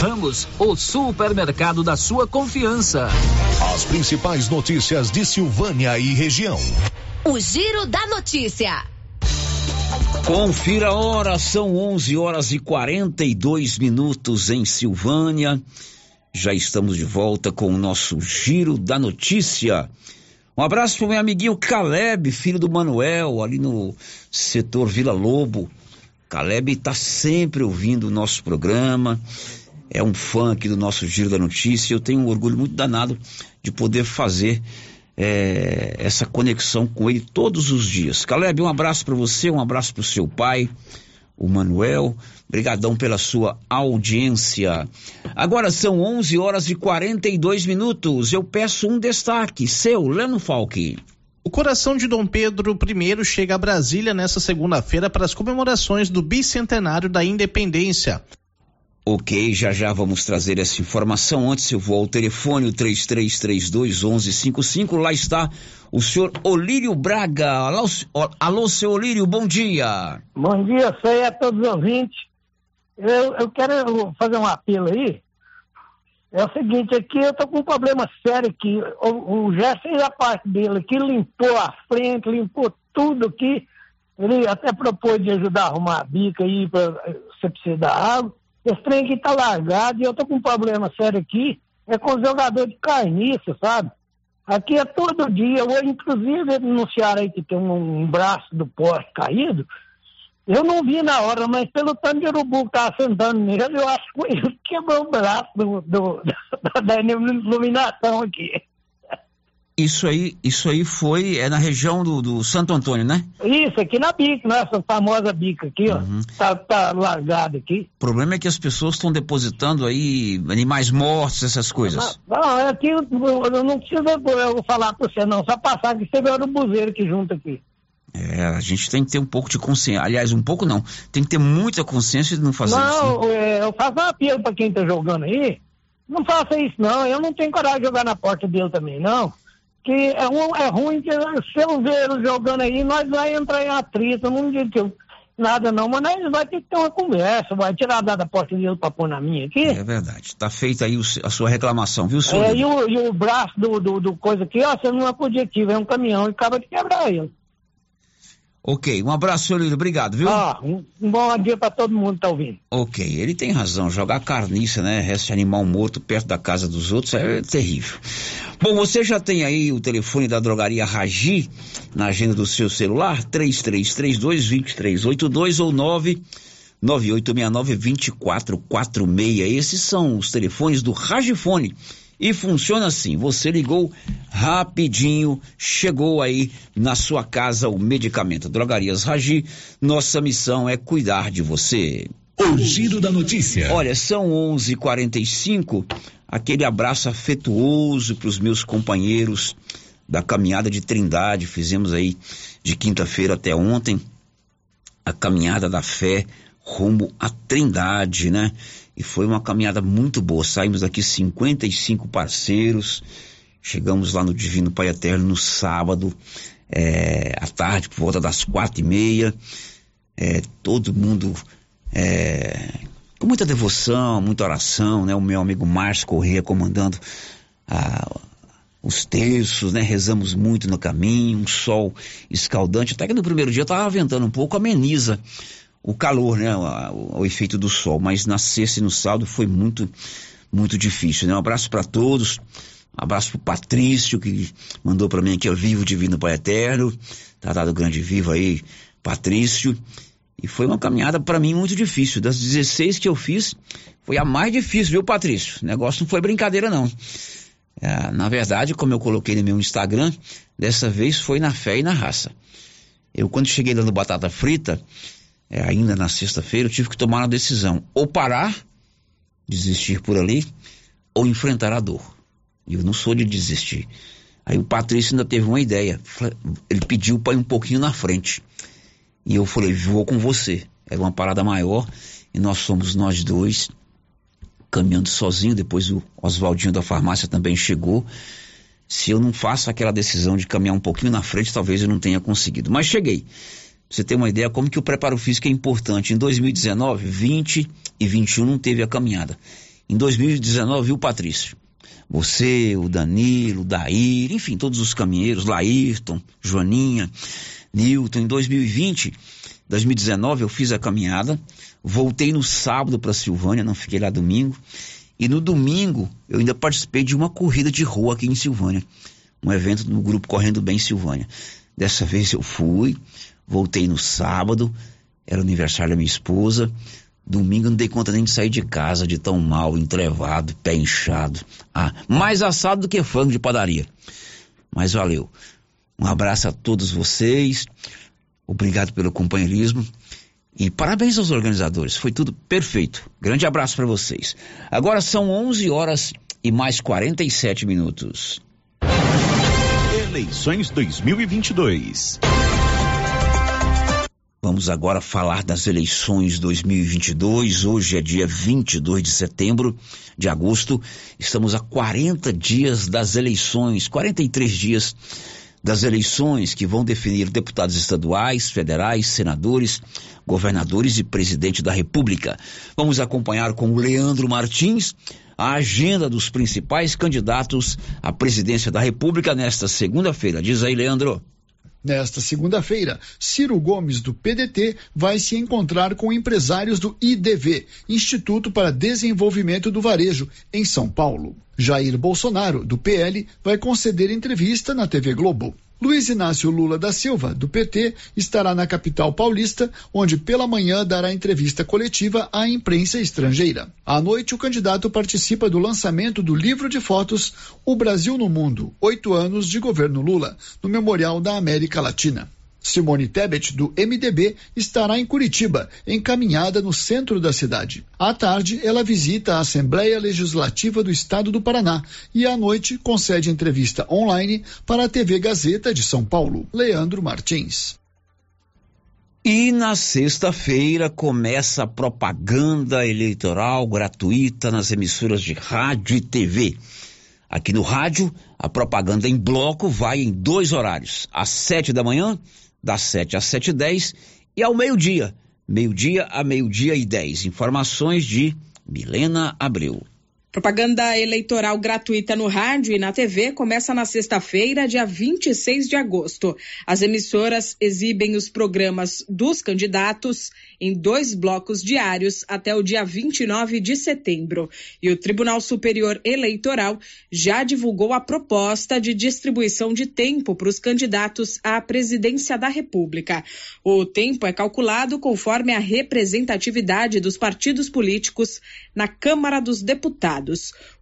Ramos, o supermercado da sua confiança. As principais notícias de Silvânia e região. O Giro da Notícia. Confira a hora, são onze horas e quarenta e dois minutos em Silvânia. Já estamos de volta com o nosso Giro da Notícia. Um abraço para o meu amiguinho Caleb, filho do Manuel, ali no setor Vila Lobo. Caleb está sempre ouvindo o nosso programa. É um fã aqui do nosso Giro da Notícia. Eu tenho um orgulho muito danado de poder fazer é, essa conexão com ele todos os dias. Caleb, um abraço para você, um abraço para o seu pai, o Manuel. Obrigadão pela sua audiência. Agora são onze horas e quarenta e dois minutos. Eu peço um destaque seu, Leno Falque. O coração de Dom Pedro I chega a Brasília nesta segunda-feira para as comemorações do bicentenário da Independência. Ok, já já vamos trazer essa informação. Antes eu vou ao telefone três três três dois um um cinco cinco. Lá está o senhor Olírio Braga. Alô, alô, seu Olírio, bom dia. Bom dia, Fê, a todos os ouvintes. Eu, eu quero fazer um apelo aí. É o seguinte, aqui eu tô com um problema sério aqui. O, o Gerson fez a parte dele aqui, limpou a frente, limpou tudo aqui. Ele até propôs de ajudar a arrumar a bica aí, pra, você precisa da água. Esse trem aqui tá largado e eu tô com um problema sério aqui, é com o jogador de carniça, sabe? Aqui é todo dia, eu, inclusive denunciaram aí que tem um, um braço do poste caído, eu não vi na hora, mas pelo tanto de urubu que tava sentando nele, eu acho que ele quebrou o braço do, do, da, da iluminação aqui. Isso aí, isso aí foi, é na região do, do Santo Antônio, né? Isso, aqui na bica, nessa famosa bica aqui, uhum. ó, tá, tá largada aqui. O problema é que as pessoas estão depositando aí animais mortos, essas coisas. Não, não é que eu, eu não preciso eu falar pra você não, só passar que você vê o buzeiro que junta aqui. É, a gente tem que ter um pouco de consciência, aliás, um pouco não, tem que ter muita consciência de não fazer não, isso. Não, né? Eu faço um apelo pra quem tá jogando aí, não faça isso não, eu não tenho coragem de jogar na porta dele também, não. Que é, um, é ruim que se eu ver eles jogando aí, nós vai entrar em atrito, não digo nada não, mas nós vai ter que ter uma conversa, vai tirar da porta de outro pra pôr na minha aqui. É verdade, tá feita aí o, a sua reclamação, viu, senhor? É, e, o, e o braço do, do, do coisa aqui, ó, você não acudia aqui, vem um caminhão e acaba de quebrar ele. Ok, um abraço, senhor Lírio, obrigado, viu? Ah, um, um bom dia pra todo mundo que tá ouvindo. Ok, ele tem razão, jogar carniça, né, resto de animal morto perto da casa dos outros é terrível. Bom, você já tem aí o telefone da drogaria Ragi na agenda do seu celular, três três três dois, dois três oito dois ou nove nove oito seis nove, dois quatro quatro seis, esses são os telefones do Ragifone. E funciona assim, você ligou rapidinho, chegou aí na sua casa o medicamento. Drogarias Ragi, nossa missão é cuidar de você. O Giro da Notícia. Olha, são onze e quarenta e cinco, aquele abraço afetuoso para os meus companheiros da caminhada de Trindade. Fizemos aí de quinta-feira até ontem a caminhada da fé rumo à Trindade, né? E foi uma caminhada muito boa, saímos daqui cinquenta e cinco parceiros, chegamos lá no Divino Pai Eterno no sábado, é, à tarde, por volta das quatro e meia, é, todo mundo é, com muita devoção, muita oração, né? O meu amigo Márcio Corrêa comandando a... os terços, né? Rezamos muito no caminho, um sol escaldante, até que no primeiro dia estava ventando um pouco, ameniza o calor, né? O, o efeito do sol, mas na sexta e no sábado foi muito, muito difícil, né? Um abraço para todos, um abraço pro Patrício, que mandou para mim aqui, ó, vivo, divino, Pai Eterno, tratado grande vivo aí, Patrício, e foi uma caminhada para mim muito difícil, das dezesseis que eu fiz, foi a mais difícil, viu, Patrício? O negócio não foi brincadeira, não. É, na verdade, como eu coloquei no meu Instagram, dessa vez foi na fé e na raça. Eu, quando cheguei dando batata frita, é, ainda na sexta-feira, eu tive que tomar uma decisão. Ou parar, desistir por ali, ou enfrentar a dor. E eu não sou de desistir. Aí o Patrício ainda teve uma ideia. Ele pediu para ir um pouquinho na frente. E eu falei, vou com você. Era uma parada maior, e nós somos nós dois... caminhando sozinho, depois o Oswaldinho da farmácia também chegou. Se eu não faço aquela decisão de caminhar um pouquinho na frente, talvez eu não tenha conseguido, mas cheguei. Pra você ter uma ideia como que o preparo físico é importante. Em dois mil e dezenove, vinte e vinte e um não teve a caminhada. Em dois mil e dezenove, viu, Patrício? Você, o Danilo, o Dair, enfim, todos os caminheiros, Laírton, Joaninha, Newton. Em dois mil e vinte, dois mil e dezenove eu fiz a caminhada, voltei no sábado para Silvânia, não fiquei lá domingo, e no domingo eu ainda participei de uma corrida de rua aqui em Silvânia, um evento do grupo Correndo Bem Silvânia. Dessa vez eu fui, voltei no sábado, era aniversário da minha esposa, domingo eu não dei conta nem de sair de casa, de tão mal, entrevado, pé inchado, ah, mais assado do que frango de padaria, mas valeu. Um abraço a todos vocês. Obrigado pelo companheirismo e parabéns aos organizadores. Foi tudo perfeito. Grande abraço para vocês. Agora são onze horas e mais quarenta e sete minutos. Eleições dois mil e vinte e dois. Vamos agora falar das eleições dois mil e vinte e dois. Hoje é dia vinte e dois de setembro de agosto. Estamos a quarenta dias das eleições, quarenta e três dias das eleições que vão definir deputados estaduais, federais, senadores, governadores e presidente da República. Vamos acompanhar com o Leandro Martins a agenda dos principais candidatos à presidência da República nesta segunda-feira. Diz aí, Leandro. Nesta segunda-feira, Ciro Gomes, do P D T, vai se encontrar com empresários do I D V, Instituto para Desenvolvimento do Varejo, em São Paulo. Jair Bolsonaro, do P L, vai conceder entrevista na T V Globo. Luiz Inácio Lula da Silva, do P T, estará na capital paulista, onde pela manhã dará entrevista coletiva à imprensa estrangeira. À noite, o candidato participa do lançamento do livro de fotos O Brasil no Mundo, oito anos de governo Lula, no Memorial da América Latina. Simone Tebet, do M D B, estará em Curitiba, encaminhada no centro da cidade. À tarde, ela visita a Assembleia Legislativa do Estado do Paraná e, à noite, concede entrevista online para a T V Gazeta de São Paulo. Leandro Martins. E na sexta-feira começa a propaganda eleitoral gratuita nas emissoras de rádio e T V. Aqui no rádio, a propaganda em bloco vai em dois horários, às sete da manhã, das sete às sete e dez, e ao meio-dia, meio-dia a meio-dia e dez. Informações de Milena Abreu. Propaganda eleitoral gratuita no rádio e na T V começa na sexta-feira, dia vinte e seis de agosto. As emissoras exibem os programas dos candidatos em dois blocos diários até o dia vinte e nove de setembro. E o Tribunal Superior Eleitoral já divulgou a proposta de distribuição de tempo para os candidatos à presidência da República. O tempo é calculado conforme a representatividade dos partidos políticos na Câmara dos Deputados.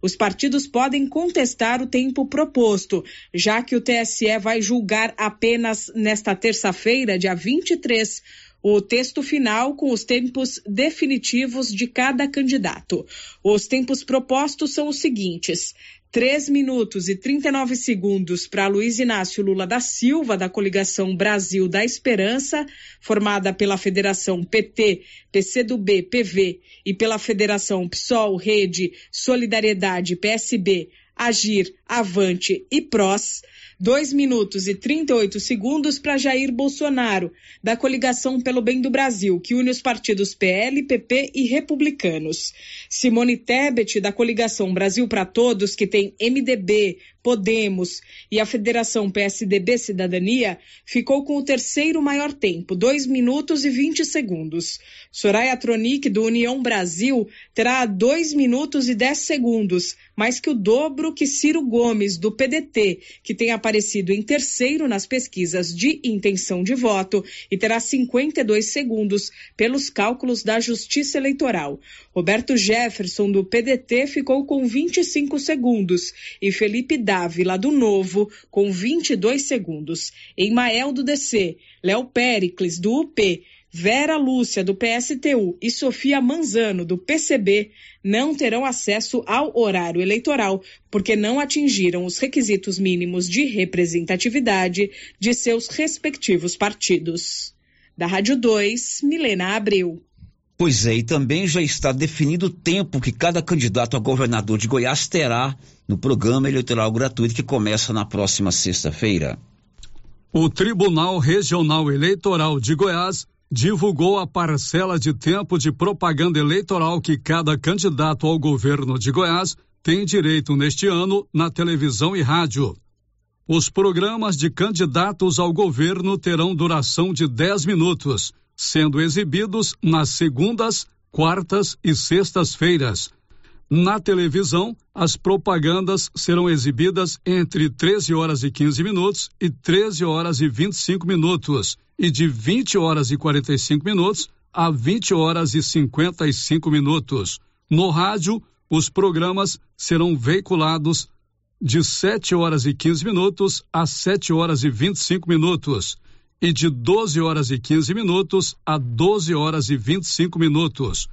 Os partidos podem contestar o tempo proposto, já que o T S E vai julgar apenas nesta terça-feira, dia vinte e três, o texto final com os tempos definitivos de cada candidato. Os tempos propostos são os seguintes: três minutos e trinta e nove segundos para Luiz Inácio Lula da Silva, da coligação Brasil da Esperança, formada pela Federação P T, P C do B, P V e pela Federação PSOL, Rede, Solidariedade, P S B, Agir, Avante e P R O S. dois minutos e trinta e oito segundos para Jair Bolsonaro, da coligação Pelo Bem do Brasil, que une os partidos P L, P P e Republicanos. Simone Tebet, da coligação Brasil para Todos, que tem M D B, Podemos e a Federação P S D B Cidadania, ficou com o terceiro maior tempo, dois minutos e vinte segundos. Soraya Tronic, do União Brasil, terá dois minutos e dez segundos, mais que o dobro que Ciro Gomes, do P D T, que tem aparecido em terceiro nas pesquisas de intenção de voto, e terá cinquenta e dois segundos pelos cálculos da Justiça Eleitoral. Roberto Jefferson, do P D T, ficou com vinte e cinco segundos e Felipe Dá, Vila do Novo, com vinte e dois segundos. Emael, do D C, Léo Péricles, do U P, Vera Lúcia, do P S T U e Sofia Manzano, do P C B, não terão acesso ao horário eleitoral porque não atingiram os requisitos mínimos de representatividade de seus respectivos partidos. Da Rádio dois, Milena Abreu. Pois é, e também já está definido o tempo que cada candidato a governador de Goiás terá no programa eleitoral gratuito que começa na próxima sexta-feira. O Tribunal Regional Eleitoral de Goiás divulgou a parcela de tempo de propaganda eleitoral que cada candidato ao governo de Goiás tem direito neste ano na televisão e rádio. Os programas de candidatos ao governo terão duração de dez minutos, sendo exibidos nas segundas, quartas e sextas-feiras. Na televisão, as propagandas serão exibidas entre treze horas e quinze minutos e treze horas e vinte e cinco minutos, e de vinte horas e quarenta e cinco minutos a vinte horas e cinquenta e cinco minutos. No rádio, os programas serão veiculados de sete horas e quinze minutos a sete horas e vinte e cinco minutos. E de doze horas e quinze minutos a doze horas e vinte e cinco minutos.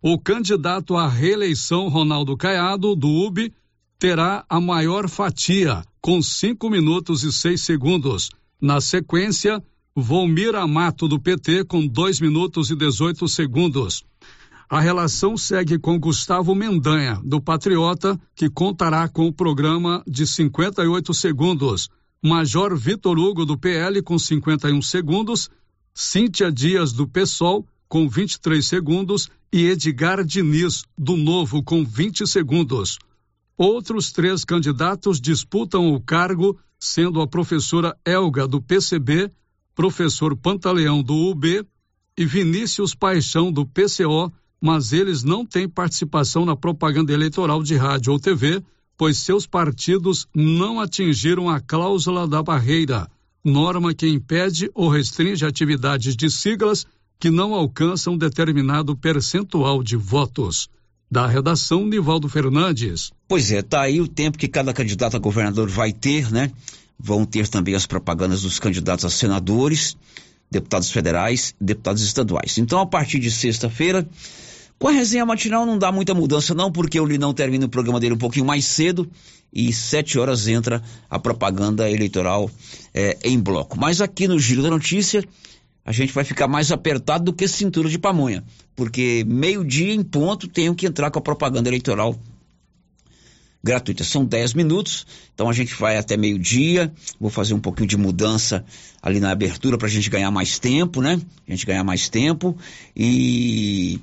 O candidato à reeleição Ronaldo Caiado, do U B, terá a maior fatia, com cinco minutos e seis segundos. Na sequência, Volmir Amato, do P T, com dois minutos e dezoito segundos. A relação segue com Gustavo Mendanha, do Patriota, que contará com o programa de cinquenta e oito segundos. Major Vitor Hugo, do P L, com cinquenta e um segundos, Cíntia Dias, do PSOL, com vinte e três segundos e Edgar Diniz, do Novo, com vinte segundos. Outros três candidatos disputam o cargo, sendo a professora Elga, do P C B, professor Pantaleão, do U B e Vinícius Paixão, do P C O, mas eles não têm participação na propaganda eleitoral de rádio ou T V, pois seus partidos não atingiram a cláusula da barreira. norma que impede ou restringe atividades de siglas que não alcançam determinado percentual de votos. Da redação, Nivaldo Fernandes. Pois é, tá aí o tempo que cada candidato a governador vai ter, né? Vão ter também as propagandas dos candidatos a senadores, deputados federais, deputados estaduais. Então, a partir de sexta-feira, com a resenha matinal não dá muita mudança não, porque o Linão termina o programa dele um pouquinho mais cedo e sete horas entra a propaganda eleitoral é, em bloco. Mas aqui no Giro da Notícia, a gente vai ficar mais apertado do que cintura de pamonha, porque meio-dia em ponto tenho que entrar com a propaganda eleitoral gratuita. São dez minutos, então a gente vai até meio-dia. Vou fazer um pouquinho de mudança ali na abertura para a gente ganhar mais tempo, né? A gente ganhar mais tempo e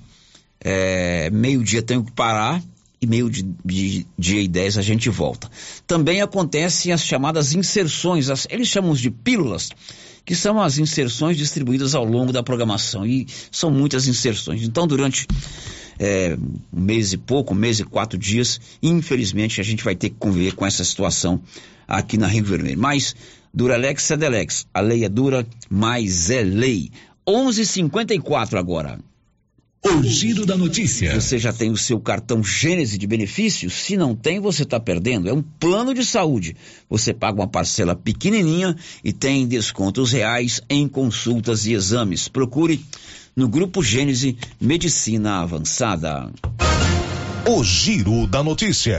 é, meio-dia tenho que parar e meio-dia e dez a gente volta. Também acontecem as chamadas inserções, as, eles chamam de pílulas, que são as inserções distribuídas ao longo da programação, e são muitas inserções. Então, durante é, um mês e pouco, um mês e quatro dias, infelizmente, a gente vai ter que conviver com essa situação aqui na Rio Vermelho. Mas, dura lex, sed lex. A lei é dura, mas é lei. onze e cinquenta e quatro agora. O Giro da Notícia. Você já tem o seu cartão Gênese de benefícios? Se não tem, você está perdendo. É um plano de saúde. Você paga uma parcela pequenininha e tem descontos reais em consultas e exames. Procure no Grupo Gênese Medicina Avançada. O Giro da Notícia.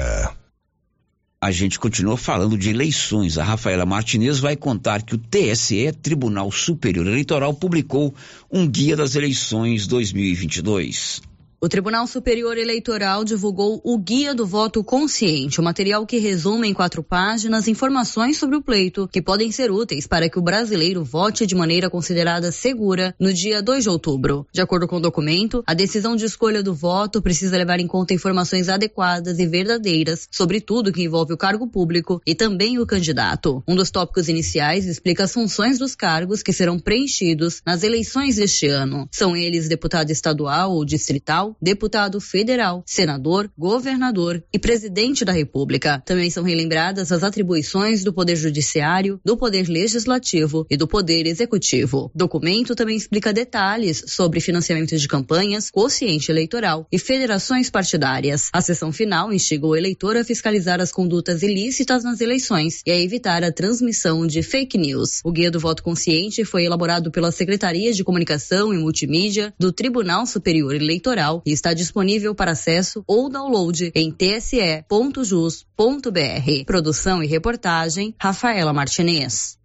A gente continua falando de eleições. A Rafaela Martinez vai contar que o T S E, Tribunal Superior Eleitoral, publicou um guia das eleições dois mil e vinte e dois. O Tribunal Superior Eleitoral divulgou o Guia do Voto Consciente, um material que resume em quatro páginas informações sobre o pleito que podem ser úteis para que o brasileiro vote de maneira considerada segura no dia dois de outubro. De acordo com o documento, a decisão de escolha do voto precisa levar em conta informações adequadas e verdadeiras sobre tudo que envolve o cargo público e também o candidato. Um dos tópicos iniciais explica as funções dos cargos que serão preenchidos nas eleições deste ano. São eles deputado estadual ou distrital, deputado federal, senador, governador e presidente da República. Também são relembradas as atribuições do Poder Judiciário, do Poder Legislativo e do Poder Executivo. O documento também explica detalhes sobre financiamento de campanhas, quociente eleitoral e federações partidárias. A sessão final instiga o eleitor a fiscalizar as condutas ilícitas nas eleições e a evitar a transmissão de fake news. O Guia do Voto Consciente foi elaborado pela Secretaria de Comunicação e Multimídia do Tribunal Superior Eleitoral e está disponível para acesso ou download em t s e ponto jus ponto b r. Produção e reportagem, Rafaela Martinez.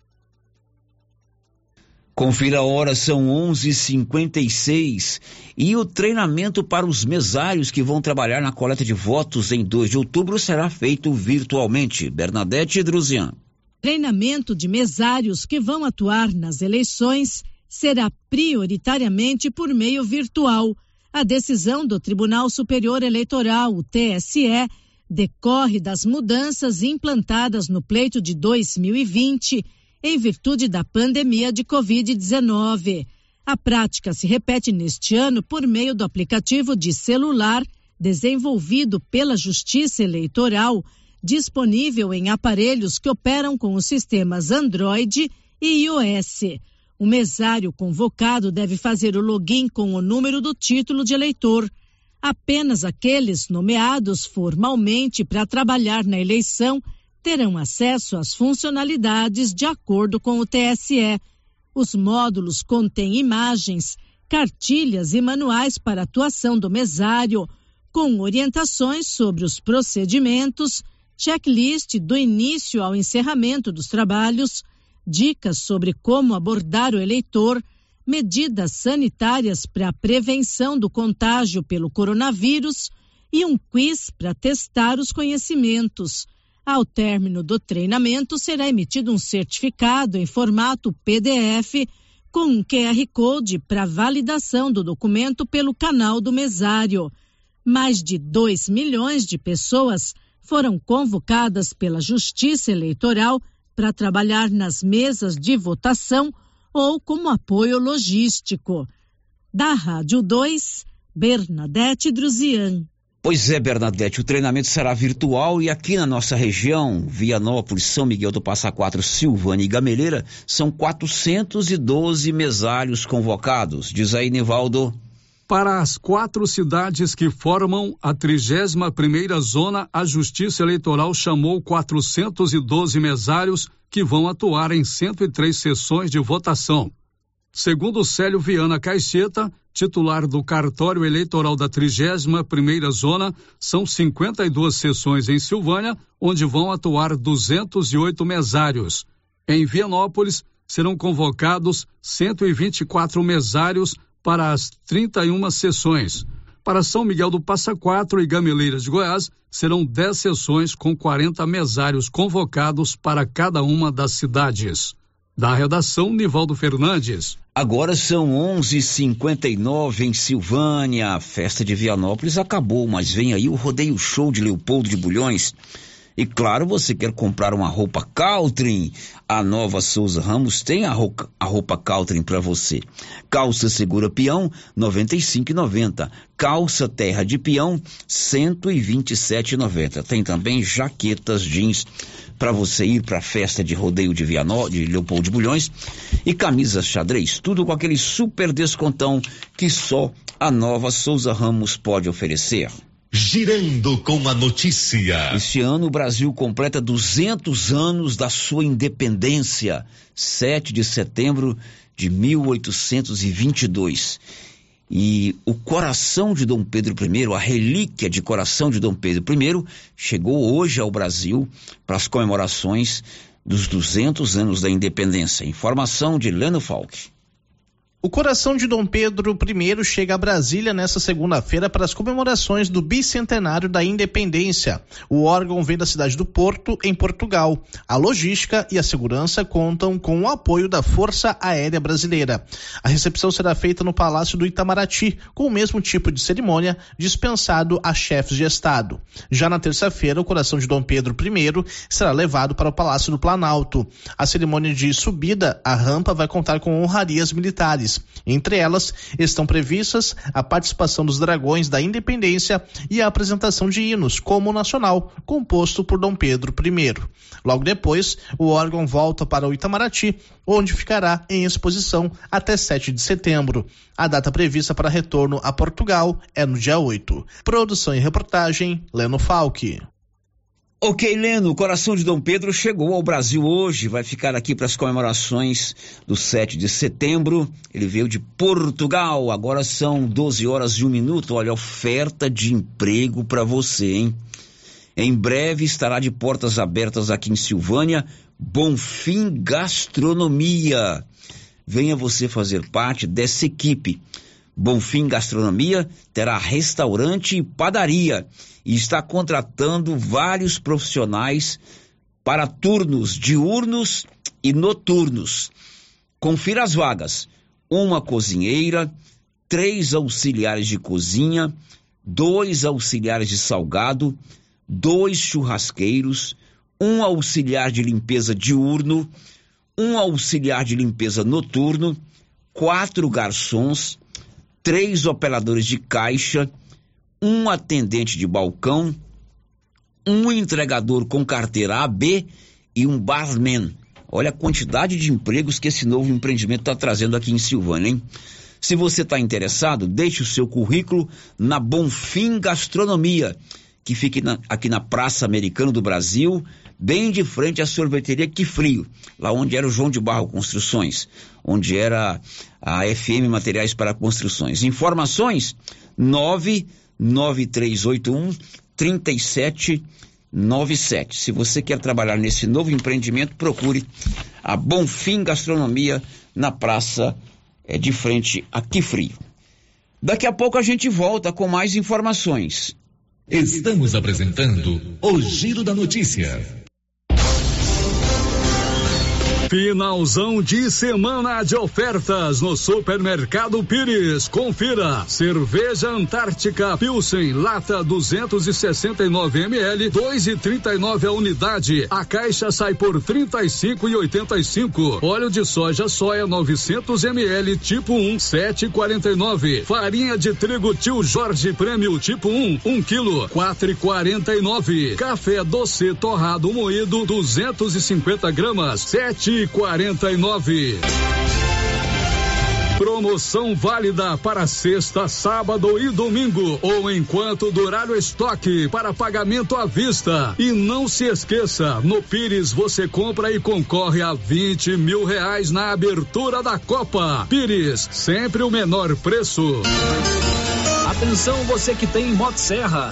Confira a hora, são onze e cinquenta e seis, e o treinamento para os mesários que vão trabalhar na coleta de votos em dois de outubro será feito virtualmente. Bernadete Druzian. Treinamento de mesários que vão atuar nas eleições será prioritariamente por meio virtual. A decisão do Tribunal Superior Eleitoral, o T S E, decorre das mudanças implantadas no pleito de dois mil e vinte em virtude da pandemia de covid dezenove. A prática se repete neste ano por meio do aplicativo de celular desenvolvido pela Justiça Eleitoral, disponível em aparelhos que operam com os sistemas Android e iOS. O mesário convocado deve fazer o login com o número do título de eleitor. Apenas aqueles nomeados formalmente para trabalhar na eleição terão acesso às funcionalidades de acordo com o T S E. Os módulos contêm imagens, cartilhas e manuais para atuação do mesário, com orientações sobre os procedimentos, checklist do início ao encerramento dos trabalhos, dicas sobre como abordar o eleitor, medidas sanitárias para a prevenção do contágio pelo coronavírus e um quiz para testar os conhecimentos. Ao término do treinamento, será emitido um certificado em formato P D F com um Q R Code para validação do documento pelo canal do mesário. Mais de dois milhões de pessoas foram convocadas pela Justiça Eleitoral para trabalhar nas mesas de votação ou como apoio logístico. Da Rádio dois, Bernadete Druzian. Pois é, Bernadette, o treinamento será virtual e aqui na nossa região, Vianópolis, São Miguel do Passa Quatro, Silvânia e Gameleira, são quatrocentos e doze mesários convocados. Diz aí, Nivaldo. Para as quatro cidades que formam a trigésima primeira Zona, a Justiça Eleitoral chamou quatrocentos e doze mesários que vão atuar em cento e três sessões de votação. Segundo Célio Viana Caixeta, titular do cartório eleitoral da trigésima primeira Zona, são cinquenta e duas sessões em Silvânia, onde vão atuar duzentos e oito mesários. Em Vianópolis, serão convocados cento e vinte e quatro mesários para as trinta e uma sessões. Para São Miguel do Passa Quatro e Gameleira de Goiás, serão dez sessões com quarenta mesários convocados para cada uma das cidades. Da redação, Nivaldo Fernandes. Agora são onze e cinquenta e nove em Silvânia. A festa de Vianópolis acabou, mas vem aí o Rodeio Show de Leopoldo de Bulhões. E claro, você quer comprar uma roupa Caltrim? A Nova Souza Ramos tem a roupa, a roupa Caltrim para você. Calça segura peão, noventa e cinco reais e noventa centavos. Calça terra de peão, cento e vinte e sete reais e noventa centavos. Tem também jaquetas jeans para você ir para a festa de rodeio de Vianó, de Leopoldo de Bulhões. E camisas xadrez, tudo com aquele super descontão que só a Nova Souza Ramos pode oferecer. Girando com a notícia. Este ano o Brasil completa duzentos anos da sua independência, sete de setembro de mil oitocentos e vinte e dois. E o coração de Dom Pedro primeiro, a relíquia de coração de Dom Pedro primeiro, chegou hoje ao Brasil para as comemorações dos duzentos anos da independência. Informação de Leno Falck. O coração de Dom Pedro primeiro chega a Brasília nesta segunda-feira para as comemorações do bicentenário da independência. O órgão vem da cidade do Porto, em Portugal. A logística e a segurança contam com o apoio da Força Aérea Brasileira. A recepção será feita no Palácio do Itamaraty, com o mesmo tipo de cerimônia dispensado a chefes de Estado. Já na terça-feira, o coração de Dom Pedro primeiro será levado para o Palácio do Planalto. A cerimônia de subida à rampa vai contar com honrarias militares. Entre elas estão previstas a participação dos dragões da independência e a apresentação de hinos, como o nacional, composto por Dom Pedro primeiro. Logo depois, o órgão volta para o Itamaraty, onde ficará em exposição até sete de setembro. A data prevista para retorno a Portugal é no dia oito. Produção e reportagem, Leno Falck. Ok, Leno, o coração de Dom Pedro chegou ao Brasil hoje, vai ficar aqui para as comemorações do sete de setembro, ele veio de Portugal, agora são doze horas e um minuto, olha, oferta de emprego para você, hein? Em breve estará de portas abertas aqui em Silvânia, Bonfim Gastronomia, venha você fazer parte dessa equipe. Bonfim Gastronomia terá restaurante e padaria e está contratando vários profissionais para turnos diurnos e noturnos. Confira as vagas: uma cozinheira, três auxiliares de cozinha, dois auxiliares de salgado, dois churrasqueiros, um auxiliar de limpeza diurno, um auxiliar de limpeza noturno, quatro garçons, três operadores de caixa, um atendente de balcão, um entregador com carteira A B e um barman. Olha a quantidade de empregos que esse novo empreendimento está trazendo aqui em Silvânia, hein? Se você está interessado, deixe o seu currículo na Bonfim Gastronomia, que fica na, aqui na Praça Americana do Brasil, bem de frente à sorveteria Que Frio, lá onde era o João de Barro Construções, onde era a F M Materiais para Construções. Informações nove nove três oito um, três sete nove sete. Se você quer trabalhar nesse novo empreendimento, procure a Bonfim Gastronomia na praça é, de frente a Que Frio. Daqui a pouco a gente volta com mais informações. Estamos apresentando o Giro da Notícia. Finalzão de semana de ofertas no Supermercado Pires. Confira. Cerveja Antártica Pilsen, lata duzentos e sessenta e nove mililitros, dois e trinta e nove a unidade. A caixa sai por trinta e cinco e oitenta e cinco. Óleo de soja soia novecentos mililitros tipo um, sete e quarenta e nove. Farinha de trigo Tio Jorge Prêmio tipo um, um quilo, quatro e quarenta e nove. Café doce torrado moído duzentos e cinquenta gramas, sete e quarenta e nove. Promoção válida para sexta, sábado e domingo ou enquanto durar o estoque, para pagamento à vista. E não se esqueça, no Pires você compra e concorre a vinte mil reais na abertura da Copa. Pires, sempre o menor preço. Atenção você que tem Motosserra,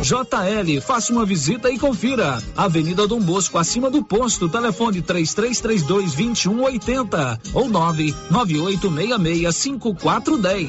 J L, faça uma visita e confira. Avenida Dom Bosco, acima do posto, telefone três três três dois, dois um oito zero ou nove nove oito seis seis cinco quatro um zero.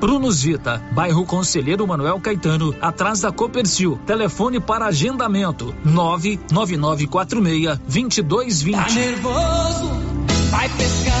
Prunus Vita, bairro Conselheiro Manuel Caetano, atrás da Copercil. Telefone para agendamento: nove nove nove quatro seis, dois dois dois zero. Tá nervoso? Vai pescar.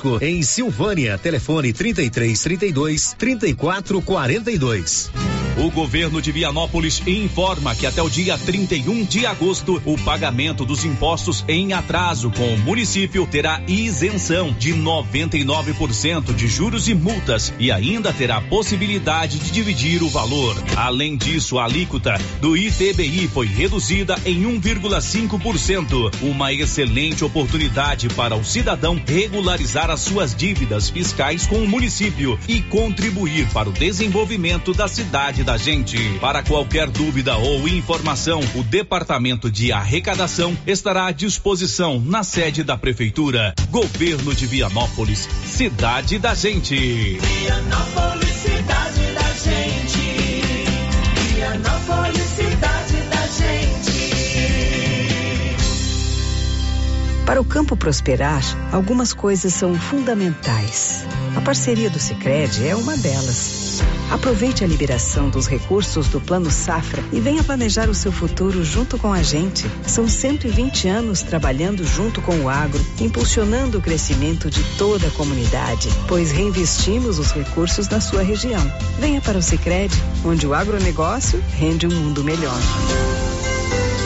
em Silvânia, telefone trinta e três, trinta e dois, trinta e quatro, quarenta e dois. O governo de Vianópolis informa que até o dia trinta e um de agosto, o pagamento dos impostos em atraso com o município terá isenção de noventa e nove por cento de juros e multas e ainda terá possibilidade de dividir o valor. Além disso, a alíquota do I T B I foi reduzida em um vírgula cinco por cento. Uma excelente oportunidade para o cidadão regularizar as suas dívidas fiscais com o município e contribuir para o desenvolvimento da cidade da gente. Para qualquer dúvida ou informação, o Departamento de Arrecadação estará à disposição na sede da Prefeitura. Governo de Vianópolis, cidade da gente. Vianópolis, cidade da gente. Vianópolis, cidade da gente. Para o campo prosperar, algumas coisas são fundamentais. A parceria do Sicredi é uma delas. Aproveite a liberação dos recursos do Plano Safra e venha planejar o seu futuro junto com a gente. São cento e vinte anos trabalhando junto com o agro, impulsionando o crescimento de toda a comunidade, pois reinvestimos os recursos na sua região. Venha para o Sicredi, onde o agronegócio rende um mundo melhor.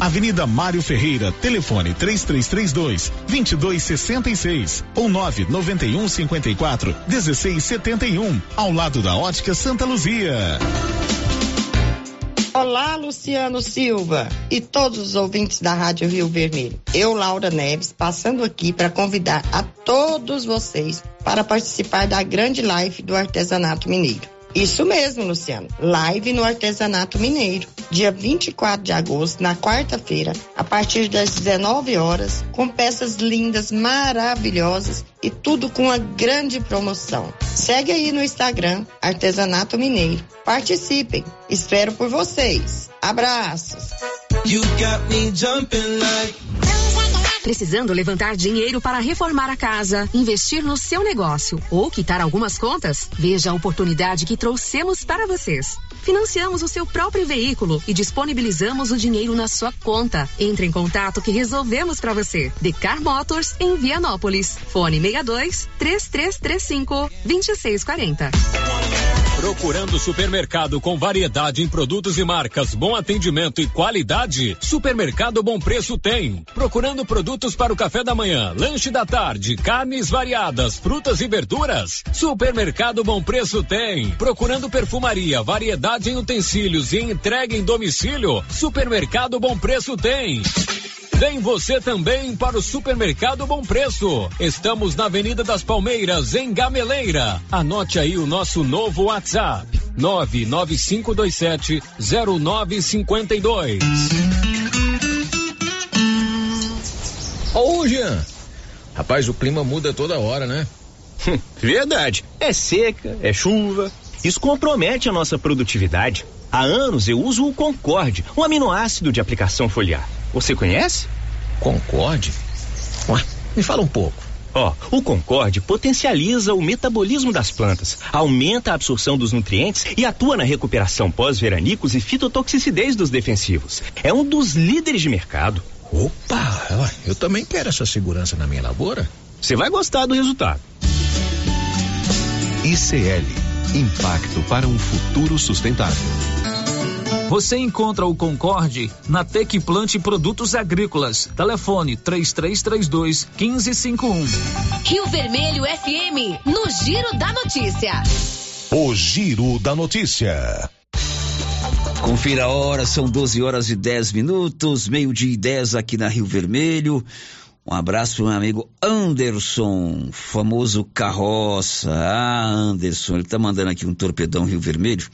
Avenida Mário Ferreira, telefone três três três dois, dois dois seis seis ou nove nove um cinco quatro, um seis sete um, ao lado da Ótica Santa Luzia. Olá, Luciano Silva e todos os ouvintes da Rádio Rio Vermelho. Eu, Laura Neves, passando aqui para convidar a todos vocês para participar da grande live do artesanato mineiro. Isso mesmo, Luciano. Live no Artesanato Mineiro, dia vinte e quatro de agosto, na quarta-feira, a partir das dezenove horas, com peças lindas, maravilhosas e tudo com uma grande promoção. Segue aí no Instagram, Artesanato Mineiro. Participem. Espero por vocês. Abraços. You got me jumping like... Precisando levantar dinheiro para reformar a casa, investir no seu negócio ou quitar algumas contas? Veja a oportunidade que trouxemos para vocês. Financiamos o seu próprio veículo e disponibilizamos o dinheiro na sua conta. Entre em contato que resolvemos para você. Decar Motors em Vianópolis. Fone sessenta e dois, três três três cinco, dois seis quatro zero. Procurando supermercado com variedade em produtos e marcas, bom atendimento e qualidade? Supermercado Bom Preço tem. Procurando produtos para o café da manhã, lanche da tarde, carnes variadas, frutas e verduras? Supermercado Bom Preço tem. Procurando perfumaria, variedade em utensílios e entrega em domicílio? Supermercado Bom Preço tem. Vem você também para o Supermercado Bom Preço. Estamos na Avenida das Palmeiras, em Gameleira. Anote aí o nosso novo WhatsApp: nove nove cinco dois sete zero nove cinco dois. Ô, Jean, rapaz, o clima muda toda hora, né? Verdade. É seca, é chuva. Isso compromete a nossa produtividade. Há anos eu uso o Concorde, um aminoácido de aplicação foliar. Você conhece? Concorde? Ué, me fala um pouco. Ó, oh, o Concorde potencializa o metabolismo das plantas, aumenta a absorção dos nutrientes e atua na recuperação pós-veranicos e fitotoxicidez dos defensivos. É um dos líderes de mercado. Opa, eu também quero essa segurança na minha lavoura. Você vai gostar do resultado. I C L, Impacto para um Futuro Sustentável. Você encontra o Concorde na Tec Plante Produtos Agrícolas. Telefone três três três dois, um cinco cinco um. Rio Vermelho F M, no Giro da Notícia. O Giro da Notícia. Confira a hora, são doze horas e dez minutos, meio-dia e dez aqui na Rio Vermelho. Um abraço pro meu amigo Anderson, famoso carroça. Ah, Anderson, ele tá mandando aqui um torpedão Rio Vermelho.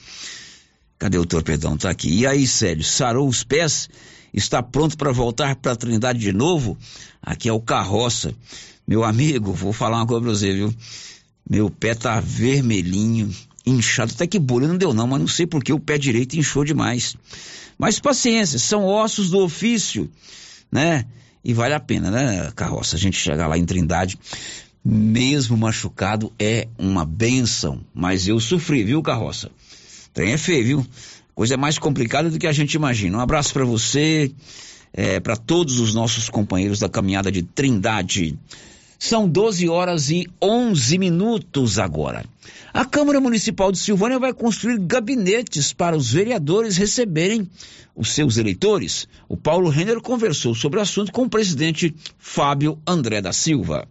Cadê o torpedão? Tá aqui. E aí, Célio, sarou os pés? Está pronto para voltar para a Trindade de novo? Aqui é o Carroça. Meu amigo, vou falar uma coisa pra você, viu? Meu pé tá vermelhinho, inchado, até que bolha não deu não, mas não sei porque o pé direito inchou demais. Mas paciência, são ossos do ofício, né? E vale a pena, né, Carroça? A gente chegar lá em Trindade, mesmo machucado, é uma benção. Mas eu sofri, viu, Carroça? Trem é feio, viu? Coisa é mais complicada do que a gente imagina. Um abraço pra você, é, pra todos os nossos companheiros da caminhada de Trindade. São doze horas e onze minutos agora. A Câmara Municipal de Silvânia vai construir gabinetes para os vereadores receberem os seus eleitores. O Paulo Renner conversou sobre o assunto com o presidente Fábio André da Silva.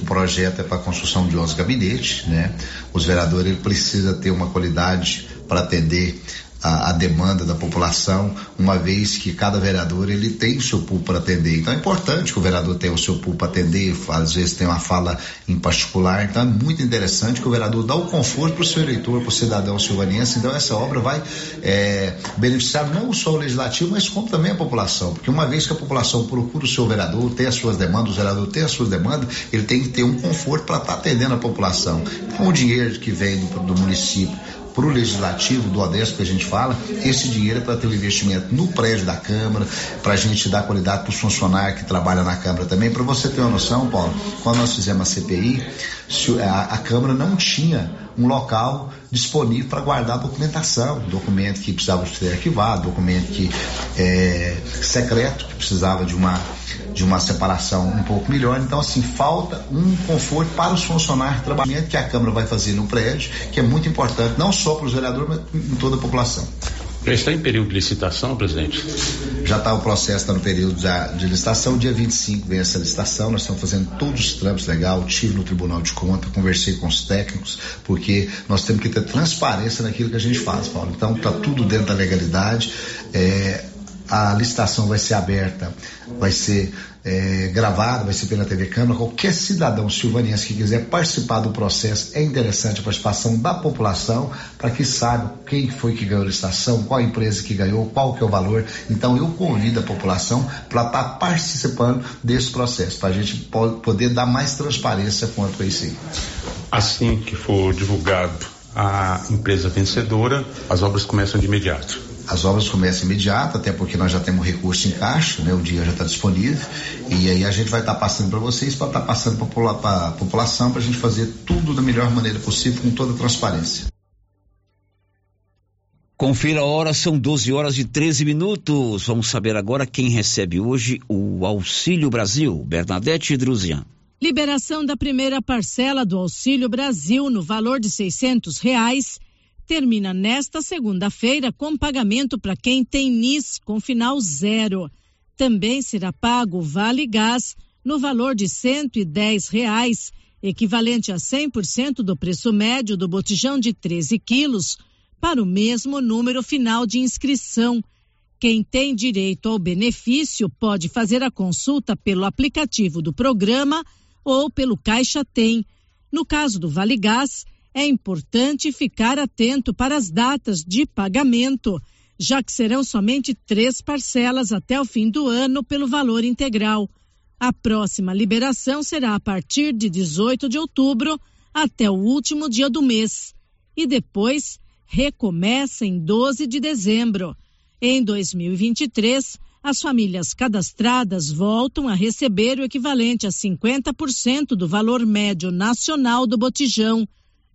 O projeto é para a construção de onze gabinetes, né? Os vereadores precisam ter uma qualidade para atender a, a demanda da população, uma vez que cada vereador ele tem o seu público para atender. Então é importante que o vereador tenha o seu público para atender, às vezes tem uma fala em particular, então é muito interessante que o vereador dá o conforto para o seu eleitor, para o cidadão silvaniense. Então essa obra vai é, beneficiar não só o legislativo, mas como também a população, porque uma vez que a população procura o seu vereador, tem as suas demandas, o vereador tem as suas demandas, ele tem que ter um conforto para estar tá atendendo a população. Então o dinheiro que vem do, do município para o legislativo, do Odesp que a gente fala, esse dinheiro é para ter um investimento no prédio da Câmara, para a gente dar qualidade para os funcionários que trabalham na Câmara também. Para você ter uma noção, Paulo, quando nós fizemos a C P I, a Câmara não tinha um local disponível para guardar a documentação, documento que precisava ser arquivado, documento que é, secreto, que precisava de uma de uma separação um pouco melhor. Então assim, falta um conforto para os funcionários de trabalho que a Câmara vai fazer no prédio, que é muito importante, não só para os vereadores, mas em toda a população. Já está em período de licitação, presidente? Já está o processo, está no período de, de licitação, dia vinte e cinco vem essa licitação, nós estamos fazendo todos os trâmites legais, tive no Tribunal de Contas, conversei com os técnicos, porque nós temos que ter transparência naquilo que a gente faz, Paulo. Então está tudo dentro da legalidade, é... a licitação vai ser aberta, vai ser é, gravada, vai ser pela T V Câmara. Qualquer cidadão silvaniense que quiser participar do processo, é interessante a participação da população para que saiba quem foi que ganhou a licitação, qual a empresa que ganhou, qual que é o valor. Então eu convido a população para estar tá participando desse processo, para a gente poder dar mais transparência quanto a isso. Assim que for divulgado a empresa vencedora, as obras começam de imediato. As obras começam imediato, até porque nós já temos recurso em caixa, né? O dinheiro já está disponível, e aí a gente vai estar tá passando para vocês, para estar tá passando para a população, para a gente fazer tudo da melhor maneira possível, com toda a transparência. Confira a hora, são doze horas e treze minutos. Vamos saber agora quem recebe hoje o Auxílio Brasil. Bernadete Druzian. Liberação da primeira parcela do Auxílio Brasil no valor de seiscentos reais termina nesta segunda-feira com pagamento para quem tem N I S com final zero. Também será pago o Vale Gás no valor de cento e dez reais, equivalente a cem por cento do preço médio do botijão de treze quilos, para o mesmo número final de inscrição. Quem tem direito ao benefício pode fazer a consulta pelo aplicativo do programa ou pelo Caixa Tem. No caso do Vale Gás, é importante ficar atento para as datas de pagamento, já que serão somente três parcelas até o fim do ano pelo valor integral. A próxima liberação será a partir de dezoito de outubro até o último dia do mês e depois recomeça em doze de dezembro. Em dois mil e vinte e três, as famílias cadastradas voltam a receber o equivalente a cinquenta por cento do valor médio nacional do botijão.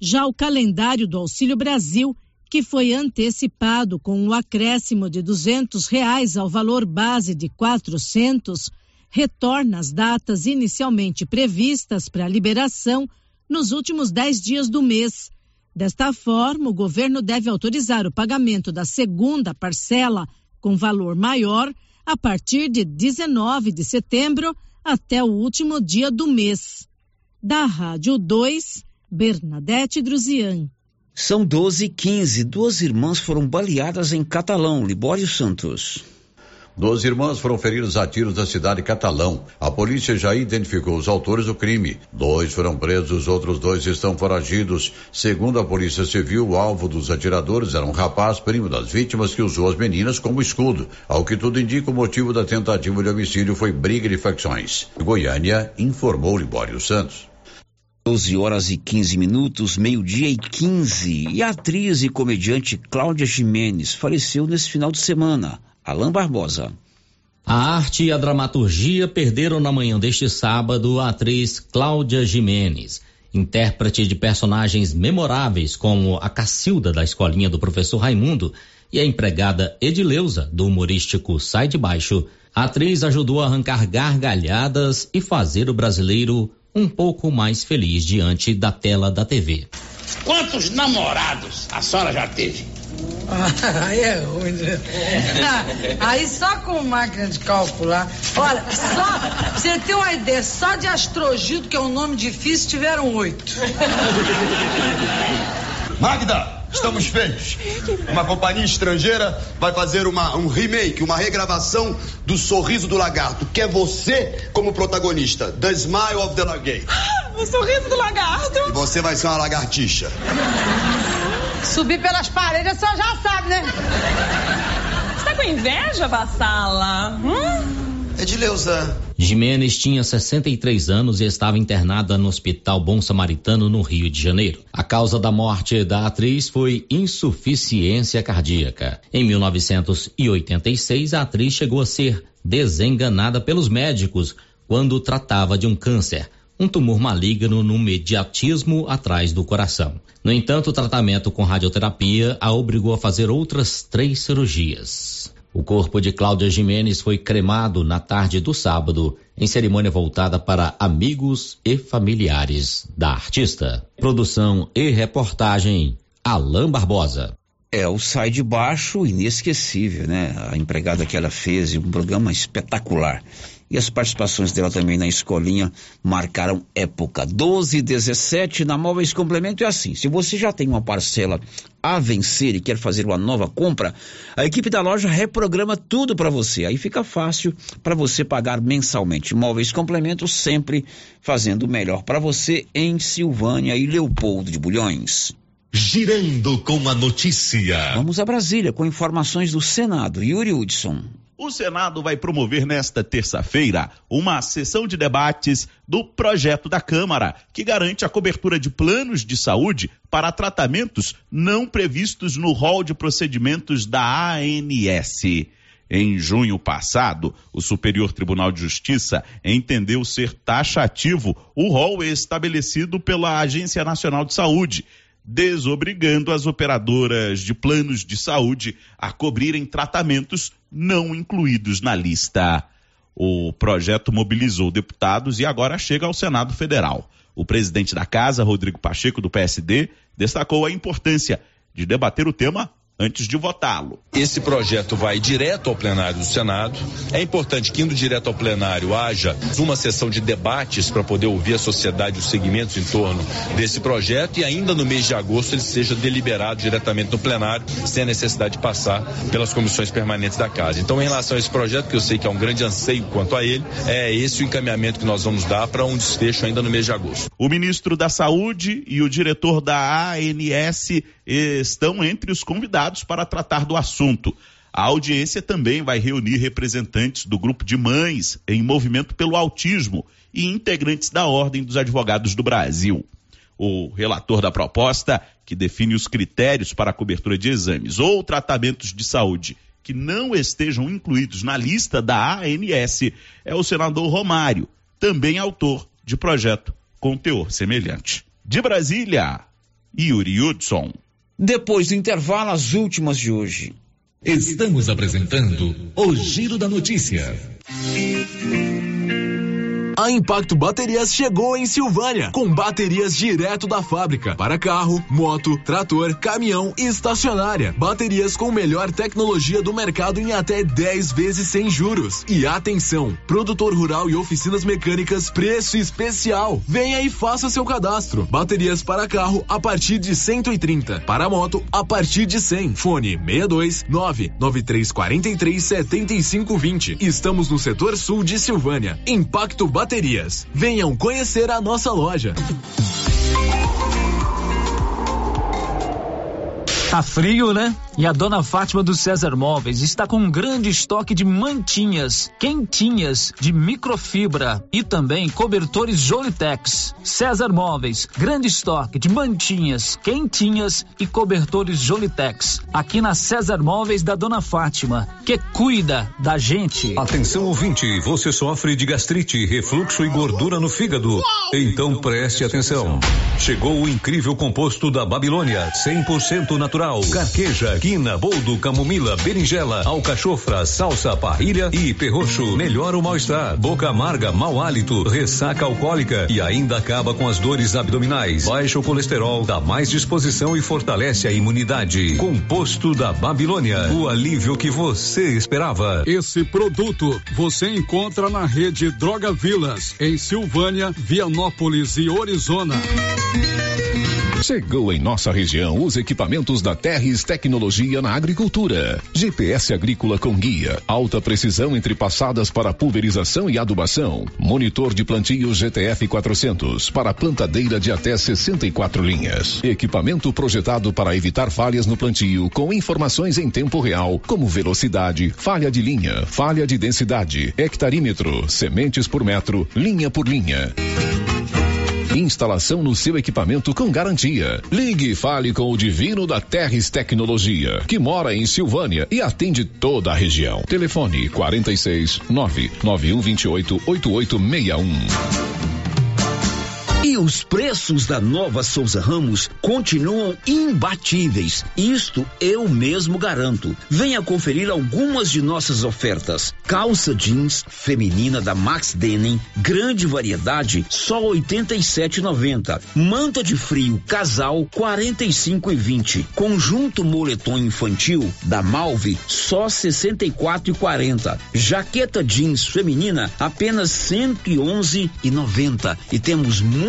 Já o calendário do Auxílio Brasil, que foi antecipado com um acréscimo de duzentos reais ao valor base de quatrocentos, retorna às datas inicialmente previstas para a liberação nos últimos dez dias do mês. Desta forma, o governo deve autorizar o pagamento da segunda parcela com valor maior a partir de dezenove de setembro até o último dia do mês. Da Rádio dois, Bernadete Druzian. São doze e quinze. Duas irmãs foram baleadas em Catalão. Libório Santos. Doze irmãs foram feridas a tiros na cidade Catalão. A polícia já identificou os autores do crime. Dois foram presos, outros dois estão foragidos. Segundo a Polícia Civil, o alvo dos atiradores era um rapaz, primo das vítimas, que usou as meninas como escudo. Ao que tudo indica, o motivo da tentativa de homicídio foi briga de facções. Goiânia, informou Libório Santos. doze horas e quinze minutos, meio-dia e quinze. E a atriz e comediante Cláudia Jimenez faleceu nesse final de semana. Alain Barbosa. A arte e a dramaturgia perderam na manhã deste sábado a atriz Cláudia Jimenez, intérprete de personagens memoráveis como a Cacilda da Escolinha do Professor Raimundo e a empregada Edileuza do humorístico Sai de Baixo. A atriz ajudou a arrancar gargalhadas e fazer o brasileiro um pouco mais feliz diante da tela da T V. Quantos namorados a senhora já teve? Aí é ruim, né? Aí só com máquina de calcular. Olha, só pra você ter uma ideia, só de Astrogildo, que é um nome difícil, tiveram oito. Magda, estamos feitos. Uma companhia estrangeira vai fazer uma, um remake, uma regravação do Sorriso do Lagarto, que é você como protagonista. The Smile of the Lagarto. O Sorriso do Lagarto? E você vai ser uma lagartixa. Subir pelas paredes, a senhora já sabe, né? Você tá com inveja, vassala? Hum? Edileuza. Jimenez tinha sessenta e três anos e estava internada no Hospital Bom Samaritano, no Rio de Janeiro. A causa da morte da atriz foi insuficiência cardíaca. Em mil novecentos e oitenta e seis, a atriz chegou a ser desenganada pelos médicos quando tratava de um câncer, um tumor maligno no mediastinho atrás do coração. No entanto, o tratamento com radioterapia a obrigou a fazer outras três cirurgias. O corpo de Cláudia Jimenez foi cremado na tarde do sábado, em cerimônia voltada para amigos e familiares da artista. Produção e reportagem, Alain Barbosa. É, o Sai de Baixo, inesquecível, né? A empregada que ela fez, um programa espetacular. E as participações dela também na escolinha marcaram época. doze e dezessete na Móveis Complemento é assim. Se você já tem uma parcela a vencer e quer fazer uma nova compra, a equipe da loja reprograma tudo para você. Aí fica fácil para você pagar mensalmente. Móveis Complemento sempre fazendo o melhor para você em Silvânia e Leopoldo de Bulhões. Girando com a notícia. Vamos a Brasília com informações do Senado. Yuri Hudson. O Senado vai promover nesta terça-feira uma sessão de debates do projeto da Câmara, que garante a cobertura de planos de saúde para tratamentos não previstos no rol de procedimentos da A N S. Em junho passado, o Superior Tribunal de Justiça entendeu ser taxativo o rol estabelecido pela Agência Nacional de Saúde, desobrigando as operadoras de planos de saúde a cobrirem tratamentos não incluídos na lista. O projeto mobilizou deputados e agora chega ao Senado Federal. O presidente da Casa, Rodrigo Pacheco, do P S D, destacou a importância de debater o tema antes de votá-lo. Esse projeto vai direto ao plenário do Senado. É importante que, indo direto ao plenário, haja uma sessão de debates para poder ouvir a sociedade e os segmentos em torno desse projeto, e ainda no mês de agosto ele seja deliberado diretamente no plenário, sem a necessidade de passar pelas comissões permanentes da Casa. Então, em relação a esse projeto, que eu sei que é um grande anseio quanto a ele, é esse o encaminhamento que nós vamos dar para um desfecho ainda no mês de agosto. O ministro da Saúde e o diretor da A N S estão entre os convidados para tratar do assunto. A audiência também vai reunir representantes do grupo de mães em movimento pelo autismo e integrantes da Ordem dos Advogados do Brasil. O relator da proposta, que define os critérios para a cobertura de exames ou tratamentos de saúde que não estejam incluídos na lista da A N S, é o senador Romário, também autor de projeto com teor semelhante. De Brasília, Yuri Hudson. Depois do intervalo, as últimas de hoje. Estamos apresentando o Giro da Notícia. A Impacto Baterias chegou em Silvânia, com baterias direto da fábrica, para carro, moto, trator, caminhão e estacionária. Baterias com melhor tecnologia do mercado em até dez vezes sem juros. E atenção, produtor rural e oficinas mecânicas, preço especial. Venha e faça seu cadastro. Baterias para carro a partir de cento e trinta, para moto a partir de cem. Fone seis dois nove nove três quatro três sete cinco dois zero. Estamos no setor sul de Silvânia. Impacto Baterias. Baterias. Venham conhecer a nossa loja. Tá frio, né? E a dona Fátima do César Móveis está com um grande estoque de mantinhas, quentinhas, de microfibra e também cobertores Jolitex. César Móveis, grande estoque de mantinhas, quentinhas e cobertores Jolitex. Aqui na César Móveis da dona Fátima, que cuida da gente. Atenção, ouvinte, você sofre de gastrite, refluxo e gordura no fígado? Então preste atenção. Chegou o incrível composto da Babilônia, cem por cento natural. Carqueja, quina, boldo, camomila, berinjela, alcachofra, salsa, parrilha e perroxo. Melhora o mal-estar, boca amarga, mau hálito, ressaca alcoólica e ainda acaba com as dores abdominais. Baixa o colesterol, dá mais disposição e fortalece a imunidade. Composto da Babilônia, o alívio que você esperava. Esse produto você encontra na rede Droga Vilas, em Silvânia, Vianópolis e Orizona. Chegou em nossa região os equipamentos da Terres Tecnologia na Agricultura. G P S agrícola com guia, alta precisão entre passadas para pulverização e adubação, monitor de plantio G T F quatrocentos para plantadeira de até sessenta e quatro linhas. Equipamento projetado para evitar falhas no plantio com informações em tempo real, como velocidade, falha de linha, falha de densidade, hectarímetro, sementes por metro, linha por linha. Instalação no seu equipamento com garantia. Ligue e fale com o Divino da Terres Tecnologia, que mora em Silvânia e atende toda a região. Telefone quarenta e seis nove nove um vinte e oito oito oito seis um. E os preços da Nova Souza Ramos continuam imbatíveis. Isto eu mesmo garanto. Venha conferir algumas de nossas ofertas. Calça jeans feminina da Max Denim, grande variedade, só oitenta e sete reais e noventa centavos. Manta de frio casal, quarenta e cinco reais e vinte centavos. Conjunto moletom infantil da Malve, só sessenta e quatro reais e quarenta centavos. Jaqueta jeans feminina, apenas cento e onze reais e noventa centavos. E temos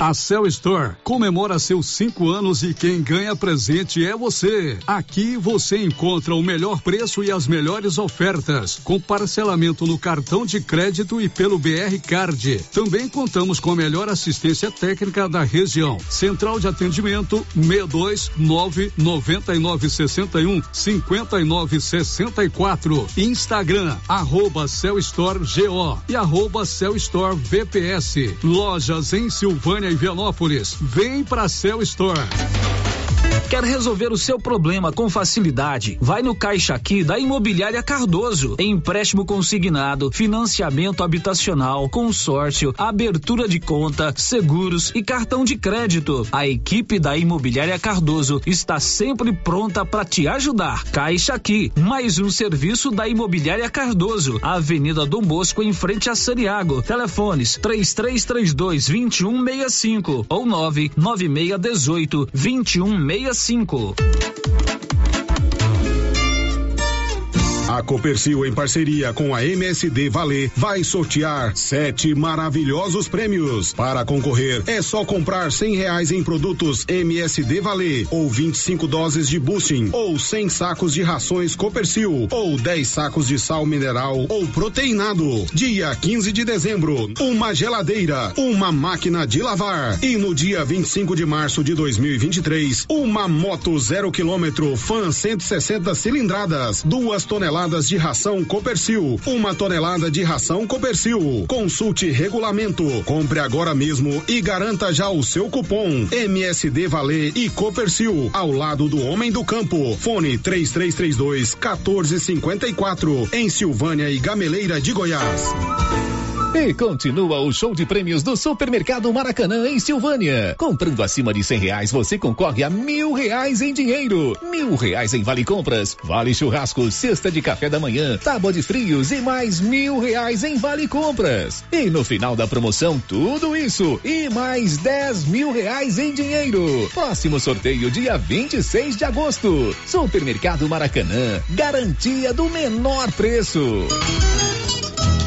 A Cell Store comemora seus cinco anos e quem ganha presente é você. Aqui você encontra o melhor preço e as melhores ofertas, com parcelamento no cartão de crédito e pelo B R Card. Também contamos com a melhor assistência técnica da região. Central de atendimento seis dois nove nove nove seis um cinco nove seis quatro. Instagram arroba Cell Store G O e arroba Cell Store V P S. Lojas em Silvânia e Vianópolis. Vem pra Cell Store. Quer resolver o seu problema com facilidade? Vai no Caixa Aqui da Imobiliária Cardoso. Empréstimo consignado, financiamento habitacional, consórcio, abertura de conta, seguros e cartão de crédito. A equipe da Imobiliária Cardoso está sempre pronta para te ajudar. Caixa Aqui, mais um serviço da Imobiliária Cardoso. Avenida Dom Bosco, em frente a Santiago. Telefones três três três dois, dois um seis cinco ou nove nove seis um oito, dois um seis cinco. A Copercil, em parceria com a M S D Valer, vai sortear sete maravilhosos prêmios. Para concorrer, é só comprar cem reais em produtos M S D Valer, ou vinte e cinco doses de boosting, ou cem sacos de rações Copercil, ou dez sacos de sal mineral ou proteinado. Dia quinze de dezembro, uma geladeira, uma máquina de lavar. E no dia vinte e cinco de março de dois mil e vinte e três, uma moto zero quilômetro, Fan cento e sessenta cilindradas, duas toneladas. De ração Copercil, uma tonelada de ração Copercil. Consulte regulamento. Compre agora mesmo e garanta já o seu cupom M S D Valer e Copercil, ao lado do Homem do Campo. Fone três três três dois, um quatro cinco quatro, em Silvânia e Gameleira de Goiás. E continua o show de prêmios do Supermercado Maracanã em Silvânia. Comprando acima de cem reais, você concorre a mil reais em dinheiro, mil reais em vale compras, vale churrasco, cesta de café da manhã, tábua de frios e mais mil reais em vale compras. E no final da promoção, tudo isso e mais dez mil reais em dinheiro. Próximo sorteio dia vinte e seis de agosto. Supermercado Maracanã, garantia do menor preço.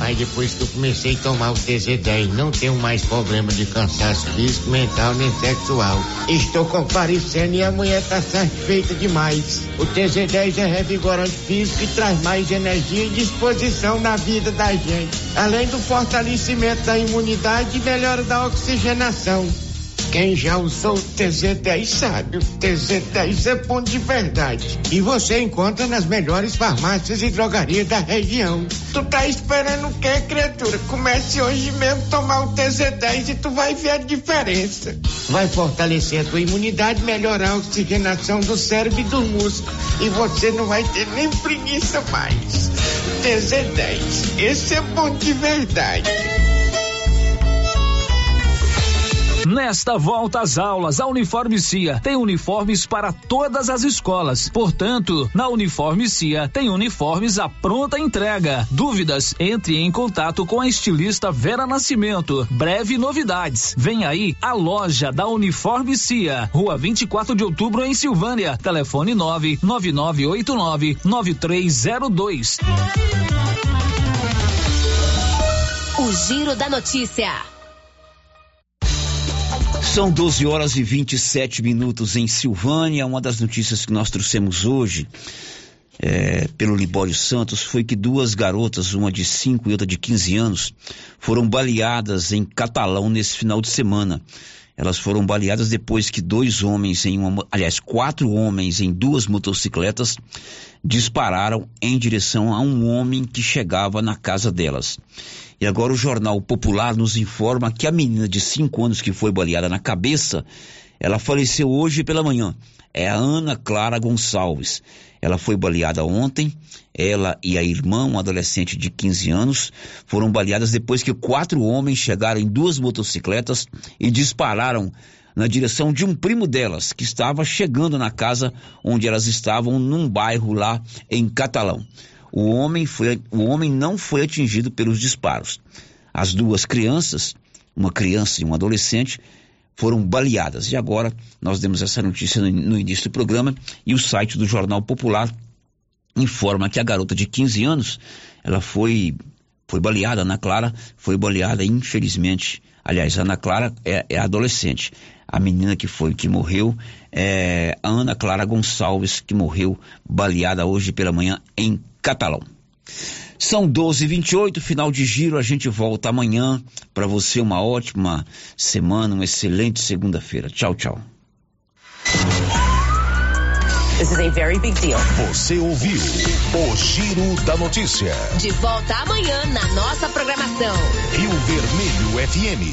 Aí depois que eu comecei a tomar o T Z dez, não tenho mais problema de cansaço físico, mental nem sexual. Estou comparecendo e a mulher está satisfeita demais. O T Z dez é revigorante físico e traz mais energia e disposição na vida da gente. Além do fortalecimento da imunidade e melhora da oxigenação. Quem já usou o T Z dez sabe, o T Z dez é bom de verdade. E você encontra nas melhores farmácias e drogarias da região. Tu tá esperando o quê, criatura? Comece hoje mesmo a tomar o T Z dez e tu vai ver a diferença. Vai fortalecer a tua imunidade, melhorar a oxigenação do cérebro e do músculo. E você não vai ter nem preguiça mais. T Z dez, esse é bom de verdade. Nesta volta às aulas, a Uniforme Cia tem uniformes para todas as escolas. Portanto, na Uniforme Cia tem uniformes à pronta entrega. Dúvidas? Entre em contato com a estilista Vera Nascimento. Breve novidades. Vem aí a loja da Uniforme Cia. Rua vinte e quatro de Outubro, em Silvânia. Telefone nove nove nove oito nove nove três zero dois. O Giro da Notícia. São doze horas e vinte e sete minutos em Silvânia. Uma das notícias que nós trouxemos hoje é, pelo Libório Santos foi que duas garotas, uma de cinco e outra de quinze anos, foram baleadas em Catalão nesse final de semana. Elas foram baleadas depois que dois homens em uma, aliás, quatro homens em duas motocicletas dispararam em direção a um homem que chegava na casa delas. E agora o Jornal Popular nos informa que a menina de cinco anos que foi baleada na cabeça, ela faleceu hoje pela manhã. É a Ana Clara Gonçalves. Ela foi baleada ontem. Ela e a irmã, uma adolescente de quinze anos, foram baleadas depois que quatro homens chegaram em duas motocicletas e dispararam na direção de um primo delas, que estava chegando na casa onde elas estavam, num bairro lá em Catalão. O homem, foi, o homem não foi atingido pelos disparos. As duas crianças, uma criança e um adolescente, foram baleadas. E agora nós demos essa notícia no, no início do programa, e o site do Jornal Popular informa que a garota de quinze anos, ela foi, foi baleada, Ana Clara foi baleada, infelizmente. Aliás, a Ana Clara é, é adolescente. A menina que foi, que morreu, é a Ana Clara Gonçalves, que morreu baleada hoje pela manhã em Catalão. São doze e vinte e oito, final de giro. A gente volta amanhã. Para você, uma ótima semana, uma excelente segunda-feira. Tchau, tchau. This is a very big deal. Você ouviu o Giro da Notícia. De volta amanhã na nossa programação. Rio Vermelho F M.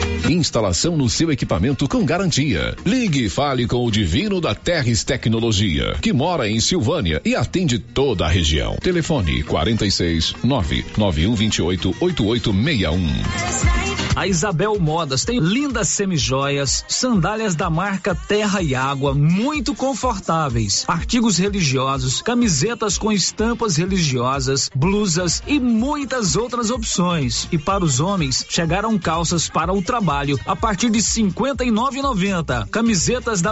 Instalação no seu equipamento com garantia. Ligue e fale com o Divino da Terres Tecnologia, que mora em Silvânia e atende toda a região. Telefone quarenta e seis, nove nove um dois oito, oito oito seis um. A Isabel Modas tem lindas semijoias, sandálias da marca Terra e Água, muito confortáveis, artigos religiosos, camisetas com estampas religiosas, blusas e muitas outras opções. E para os homens, chegaram calças para o trabalho a partir de cinquenta e nove reais e noventa centavos. Camisetas da